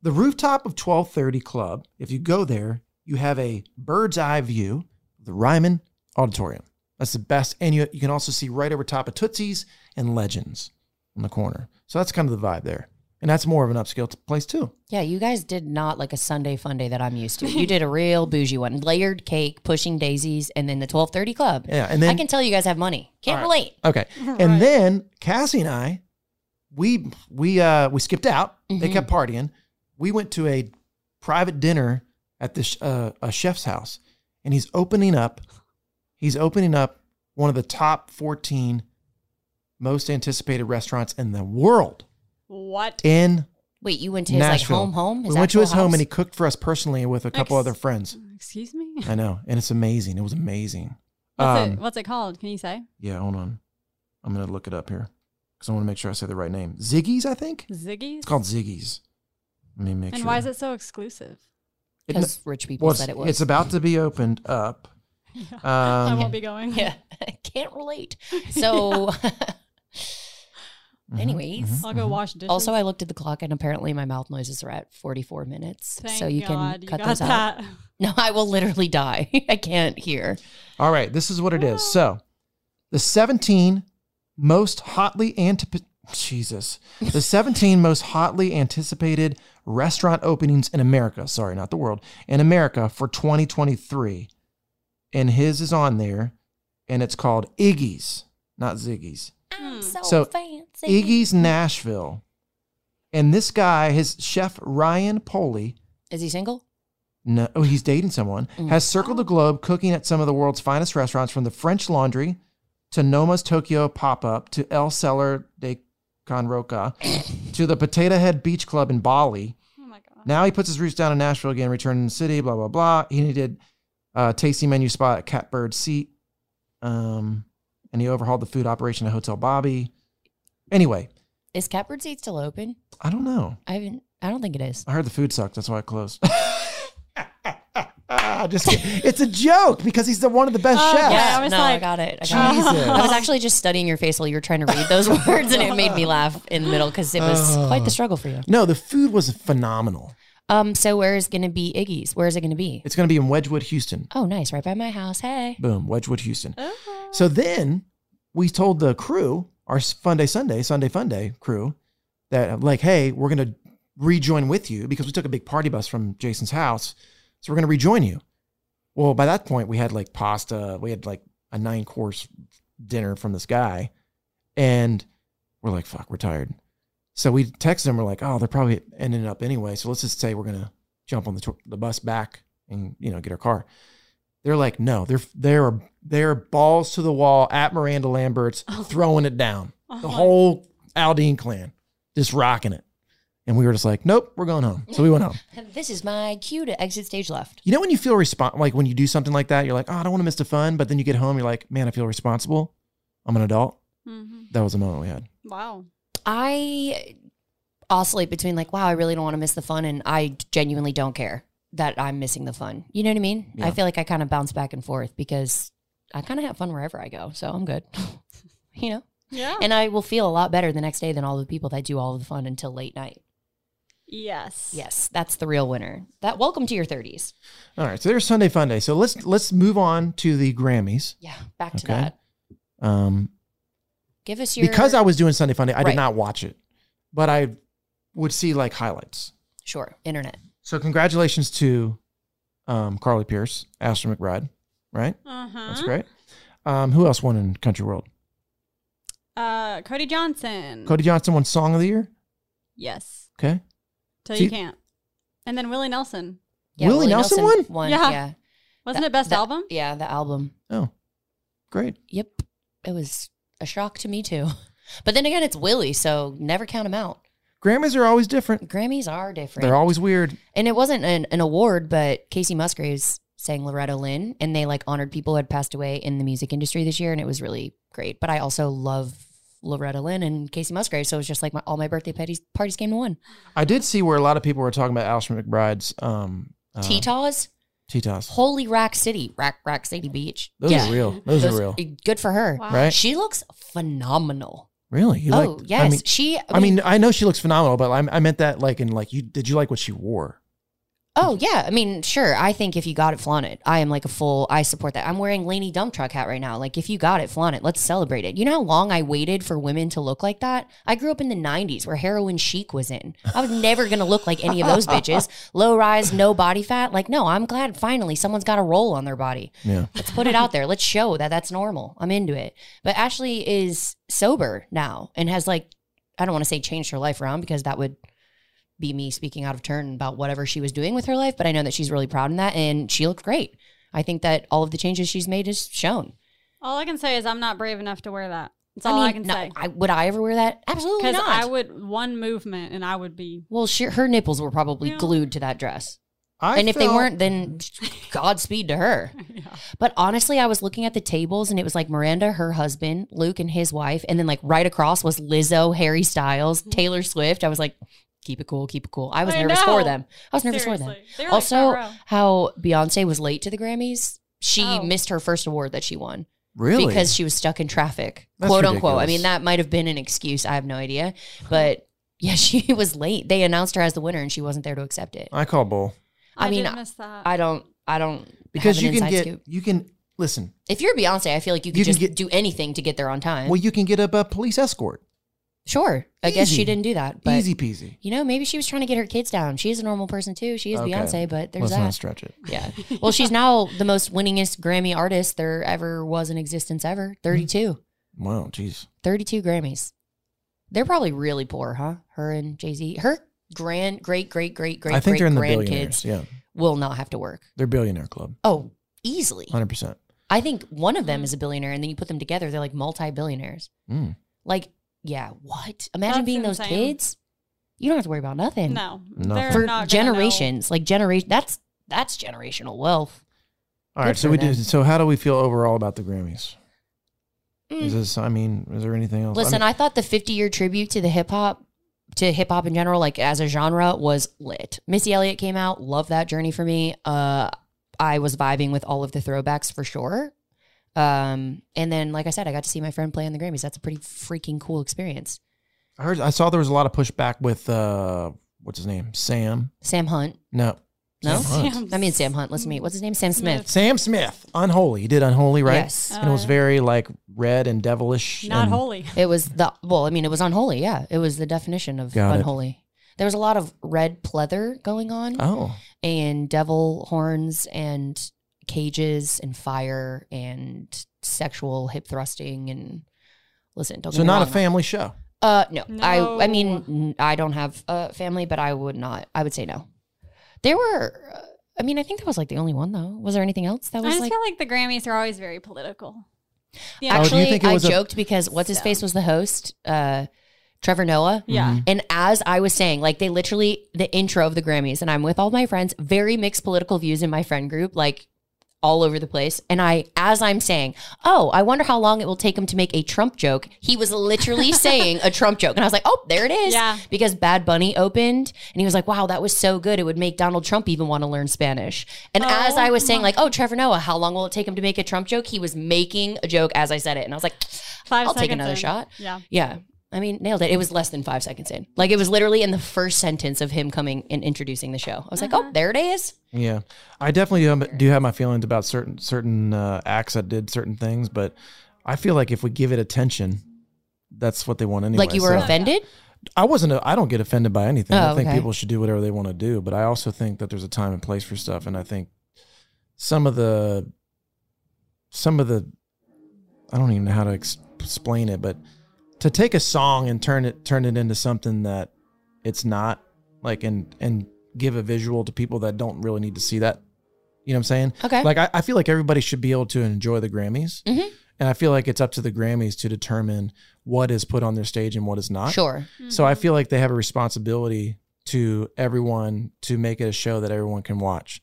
The rooftop of 1230 Club, if you go there, you have a bird's eye view of the Ryman Auditorium. That's the best. And you can also see right over top of Tootsie's and Legends on the corner. So that's kind of the vibe there. And that's more of an upscale place too. Yeah, you guys did not like a Sunday fun day that I'm used to. You did a real bougie one. Layered cake, pushing daisies, and then the 1230 Club. Yeah, and then, I can tell you guys have money. Can't relate. Okay. Right. And then Cassie and I, we skipped out. Mm-hmm. They kept partying. We went to a private dinner at this a chef's house, and he's opening up one of the top 14 most anticipated restaurants in the world. What? Wait, you went to his Nashville. Home? We went to his home, and he cooked for us personally and with a couple other friends. Excuse me? I know, and it's amazing. It was amazing. What's it called? Can you say? Yeah, hold on. I'm going to look it up here because I want to make sure I say the right name. Ziggy's, I think? Ziggy's? It's called Ziggy's. Let me make sure. And why is it so exclusive? Because rich people said it was. It's about to be opened up. Yeah. I won't be going. Yeah, I can't relate. So... Yeah. Anyways, I'll go wash dishes. Also, I looked at the clock and apparently my mouth noises are at 44 minutes. Thank so you God, can cut you those that. Out. No, I will literally die. I can't hear. All right. This is what it is. So the 17 most hotly anticipated restaurant openings in America. Sorry, not the world. In America for 2023. And his is on there and it's called Iggy's, not Ziggy's. I'm so fancy. Iggy's Nashville. And this guy, his chef Ryan Polley. Is he single? No, he's dating someone. Has circled the globe cooking at some of the world's finest restaurants from the French Laundry to Noma's Tokyo Pop-Up to El Cellar de Conroca to the Potato Head Beach Club in Bali. Oh my God. Now he puts his roots down in Nashville again, returning to the city, blah, blah, blah. He needed a tasty menu spot at Catbird Seat. And he overhauled the food operation at Hotel Bobby. Anyway. Is Catbird Seat still open? I don't know. I don't think it is. I heard the food sucked. That's why it closed. Just kidding. It's a joke because he's one of the best chefs. Yeah, I got it. Jesus. I was actually just studying your face while you were trying to read those words, and it made me laugh in the middle because it was quite the struggle for you. No, the food was phenomenal. So where is going to be Iggy's? Where is it going to be? It's going to be in Wedgwood, Houston. Oh, nice. Right by my house. Hey. Boom. Wedgwood, Houston. Uh-huh. So then we told the crew, our Sunday Fun Day crew, that like, hey, we're going to rejoin with you because we took a big party bus from Jason's house. So we're going to rejoin you. Well, by that point we had like pasta. We had like a 9-course dinner from this guy. And we're like, fuck, we're tired. So we texted them. We're like, oh, they're probably ending up anyway. So let's just say we're going to jump on the bus back and, get our car. They're like, no, they're balls to the wall at Miranda Lambert's, throwing it down. The whole Aldean clan just rocking it. And we were just like, nope, we're going home. So we went home. This is my cue to exit stage left. You know when you feel when you do something like that, you're like, oh, I don't want to miss the fun. But then you get home, you're like, man, I feel responsible. I'm an adult. Mm-hmm. That was the moment we had. Wow. I oscillate between like, wow, I really don't want to miss the fun, and I genuinely don't care that I'm missing the fun. You know what I mean? Yeah. I feel like I kind of bounce back and forth because I kind of have fun wherever I go, so I'm good. Yeah. And I will feel a lot better the next day than all the people that do all of the fun until late night. Yes. Yes, that's the real winner. That welcome to your 30s. All right, so there's Sunday Fun Day. So let's move on to the Grammys. Yeah, back to that. Give us your... Because I was doing Sunday Funday, I did not watch it, but I would see like highlights. Sure, internet. So congratulations to Carly Pierce, Ashley McBride, right? Uh-huh. That's great. Who else won in Country World? Cody Johnson. Cody Johnson won Song of the Year? Yes. Okay. Till You Can't. And then Willie Nelson. Yeah, Willie Nelson won? Yeah. Wasn't it Best Album? Yeah, the album. Oh, great. Yep. It was... a shock to me too. But then again, it's Willie, so never count him out. Grammys are always different. They're always weird. And it wasn't an award, but Kacey Musgraves sang Loretta Lynn, and they like honored people who had passed away in the music industry this year, and it was really great. But I also love Loretta Lynn and Kacey Musgraves, so it was just like all my birthday parties came to one. I did see where a lot of people were talking about Alston McBride's... Titas. Holy Rack City Beach. Those are real. Good for her. Wow. Right? She looks phenomenal. Really? You oh, liked, yes. I mean, I know she looks phenomenal, but I meant that like in like, did you like what she wore? Oh, yeah. I mean, sure. I think if you got it, flaunt it. I am like I support that. I'm wearing Lainey dump truck hat right now. Like, if you got it, flaunt it. Let's celebrate it. You know how long I waited for women to look like that? I grew up in the 90s where heroin chic was in. I was never going to look like any of those bitches. Low rise, no body fat. Like, no, I'm glad finally someone's got a roll on their body. Yeah. Let's put it out there. Let's show that that's normal. I'm into it. But Ashley is sober now and has like, I don't want to say changed her life around because that would be me speaking out of turn about whatever she was doing with her life. But I know that she's really proud in that and she looked great. I think that all of the changes she's made is shown. All I can say is I'm not brave enough to wear that. That's all I can say. Would I ever wear that? Absolutely not. Because I would, one movement and I would be. Well, her nipples were probably glued to that dress. And if they weren't, then Godspeed to her. Yeah. But honestly, I was looking at the tables and it was like Miranda, her husband, Luke and his wife. And then like right across was Lizzo, Harry Styles, Taylor Swift. I was like, keep it cool, keep it cool. I was nervous for them. Also, how Beyonce was late to the Grammys. She missed her first award that she won. Really? Because she was stuck in traffic, quote unquote. I mean, that might have been an excuse. I have no idea. But yeah, she was late. They announced her as the winner and she wasn't there to accept it. I call bull. I mean, I didn't miss that. I don't because have an inside scoop. You can listen. If you're Beyonce, I feel like you can do anything to get there on time. Well, you can get a police escort. Sure. I guess she didn't do that. But, easy peasy. You know, maybe she was trying to get her kids down. She is a normal person too. She is Beyonce, but there's Let's not stretch it. Yeah. Well, she's now the most winningest Grammy artist there ever was in existence ever. 32. Wow, jeez. 32 Grammys. They're probably really poor, huh? Her and Jay-Z. Her great-great-great-great-great-great-grandkids will not have to work. They're billionaire club. Oh, easily. 100%. I think one of them is a billionaire, and then you put them together, they're like multi-billionaires. Mm. Like, yeah, what? Imagine That's being those insane. Kids. You don't have to worry about nothing. No. Nothing. For not generations. Like that's generational wealth. All right, so how do we feel overall about the Grammys? Is there anything else? Listen, I thought the 50-year tribute to the hip hop in general, like as a genre, was lit. Missy Elliott came out, loved that journey for me. I was vibing with all of the throwbacks for sure. And then, like I said, I got to see my friend play on the Grammys. That's a pretty freaking cool experience. I saw there was a lot of pushback with, what's his name? Sam Hunt. No. No? Sam Hunt. Listen to me. What's his name? Sam Smith. Sam Smith. Unholy. He did Unholy, right? Yes. And it was very, like, red and devilish. Not holy. It was it was unholy, yeah. It was the definition of unholy. There was a lot of red pleather going on. Oh. And devil horns and cages and fire and sexual hip thrusting and listen. Don't get me wrong. Not a family show. No. I mean, I don't have a family, but I would say no. There were. I mean, I think that was like the only one though. Was there anything else that was? I just feel like the Grammys are always very political. Yeah. Actually, I joked because what's his face was the host. Trevor Noah. Yeah. And as I was saying, like they literally the intro of the Grammys, and I'm with all my friends, very mixed political views in my friend group, like all over the place. And as I'm saying, oh, I wonder how long it will take him to make a Trump joke. He was literally saying a Trump joke. And I was like, oh, there it is. Yeah. Because Bad Bunny opened and he was like, wow, that was so good. It would make Donald Trump even want to learn Spanish. And as I was saying like, oh, Trevor Noah, how long will it take him to make a Trump joke? He was making a joke as I said it. And I was like, I'll take another shot. Yeah. Yeah. I mean, nailed it. It was less than 5 seconds in. Like it was literally in the first sentence of him coming and introducing the show. I was like, oh, there it is. Yeah, I definitely do have my feelings about certain acts that did certain things, but I feel like if we give it attention, that's what they want anyway. Like you were offended? I wasn't. I don't get offended by anything. I think people should do whatever they want to do, but I also think that there's a time and place for stuff, and I think some of the I don't even know how to explain it, but to take a song and turn it into something that it's not, like and give a visual to people that don't really need to see that. You know what I'm saying? Okay. Like, I feel like everybody should be able to enjoy the Grammys. Mm-hmm. And I feel like it's up to the Grammys to determine what is put on their stage and what is not. Sure. Mm-hmm. So I feel like they have a responsibility to everyone to make it a show that everyone can watch.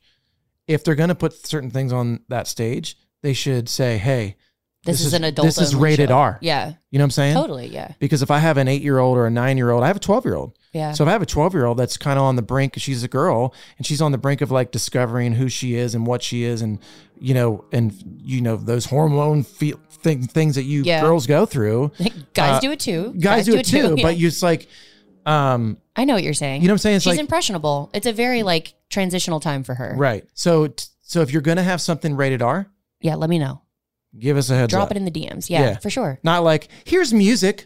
If they're going to put certain things on that stage, they should say, hey, This is an adult. This is rated show. R. Yeah. You know what I'm saying? Totally. Yeah. Because if I have an 8-year-old or a 9-year-old, I have a 12-year-old. Yeah. So if I have a 12-year-old that's kind of on the brink, she's a girl and she's on the brink of like discovering who she is and what she is, and you know those hormone things that you girls go through. Guys do it too. Guys do it too. But you just like, I know what you're saying. You know what I'm saying? It's She's impressionable. It's a very like transitional time for her. Right. So if you're going to have something rated R. Yeah. Let me know. Give us a heads up. Drop it in the DMs. Yeah, for sure. Not like, here's music.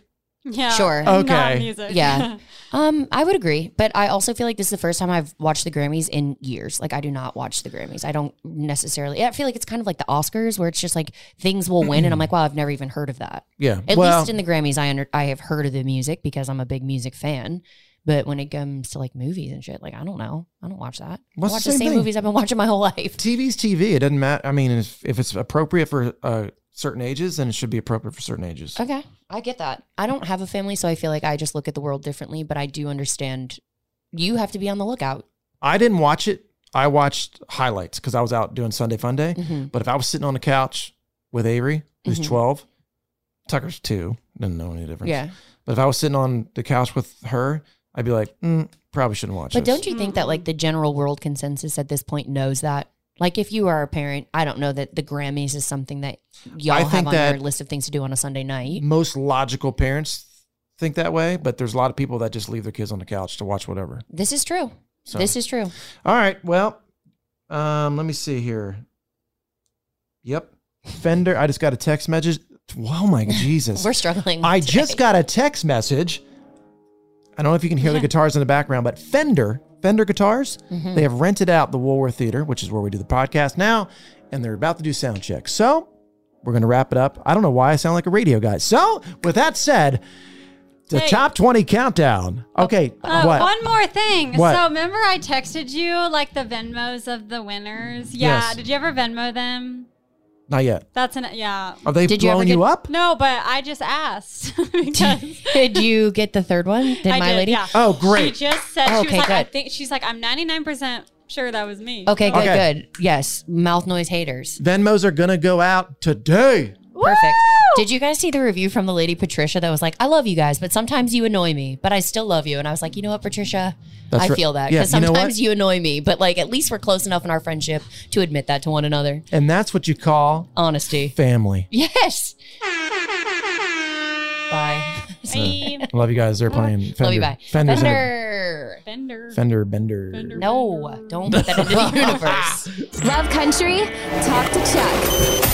Yeah. Sure. Okay. Music. Yeah. I would agree. But I also feel like this is the first time I've watched the Grammys in years. Like, I do not watch the Grammys. I don't necessarily. I feel like it's kind of like the Oscars where it's just like things will win. And I'm like, wow, I've never even heard of that. Yeah. At least in the Grammys, I have heard of the music because I'm a big music fan. But when it comes to like movies and shit, like, I don't know. I don't watch that. I watch the same movies I've been watching my whole life. TV's TV. It doesn't matter. I mean, if it's appropriate for certain ages, then it should be appropriate for certain ages. Okay. I get that. I don't have a family, so I feel like I just look at the world differently. But I do understand you have to be on the lookout. I didn't watch it. I watched highlights because I was out doing Sunday Fun Day. Mm-hmm. But if I was sitting on the couch with Avery, who's 12, Tucker's 2, didn't know any difference. Yeah. But if I was sitting on the couch with her, I'd be like, probably shouldn't watch it. But don't you think that like the general world consensus at this point knows that? Like, if you are a parent, I don't know that the Grammys is something that y'all have on your list of things to do on a Sunday night. Most logical parents think that way, but there's a lot of people that just leave their kids on the couch to watch whatever. This is true. So. This is true. All right. Well, let me see here. Yep. Fender. I just got a text message. Oh my Jesus. We're struggling. I just got a text message. I don't know if you can hear the guitars in the background, but Fender guitars, they have rented out the Woolworth Theater, which is where we do the podcast now, and they're about to do sound check. So we're going to wrap it up. I don't know why I sound like a radio guy. So with that said, the top 20 countdown. Okay, what? One more thing. What? So remember I texted you like the Venmos of the winners? Yeah. Yes. Did you ever Venmo them? Not yet. Yeah. Are they blowing you up? No, but I just asked. Did you get the third one? Did my lady? Yeah. Oh, great. She just said, she was like, good. I think she's like, I'm 99% sure that was me. Okay, good, good. Yes, mouth noise haters. Venmos are going to go out today. Perfect. Woo! Did you guys see the review from the lady Patricia that was like, I love you guys, but sometimes you annoy me, but I still love you. And I was like, you know what, Patricia? I feel that. Because sometimes you annoy me, but like at least we're close enough in our friendship to admit that to one another. And that's what you call honesty. Family. Yes. Bye. So, I love you guys. They're playing Fender. Love you, bye. Fender. No, don't put that into the universe. Love Country, talk to Chuck.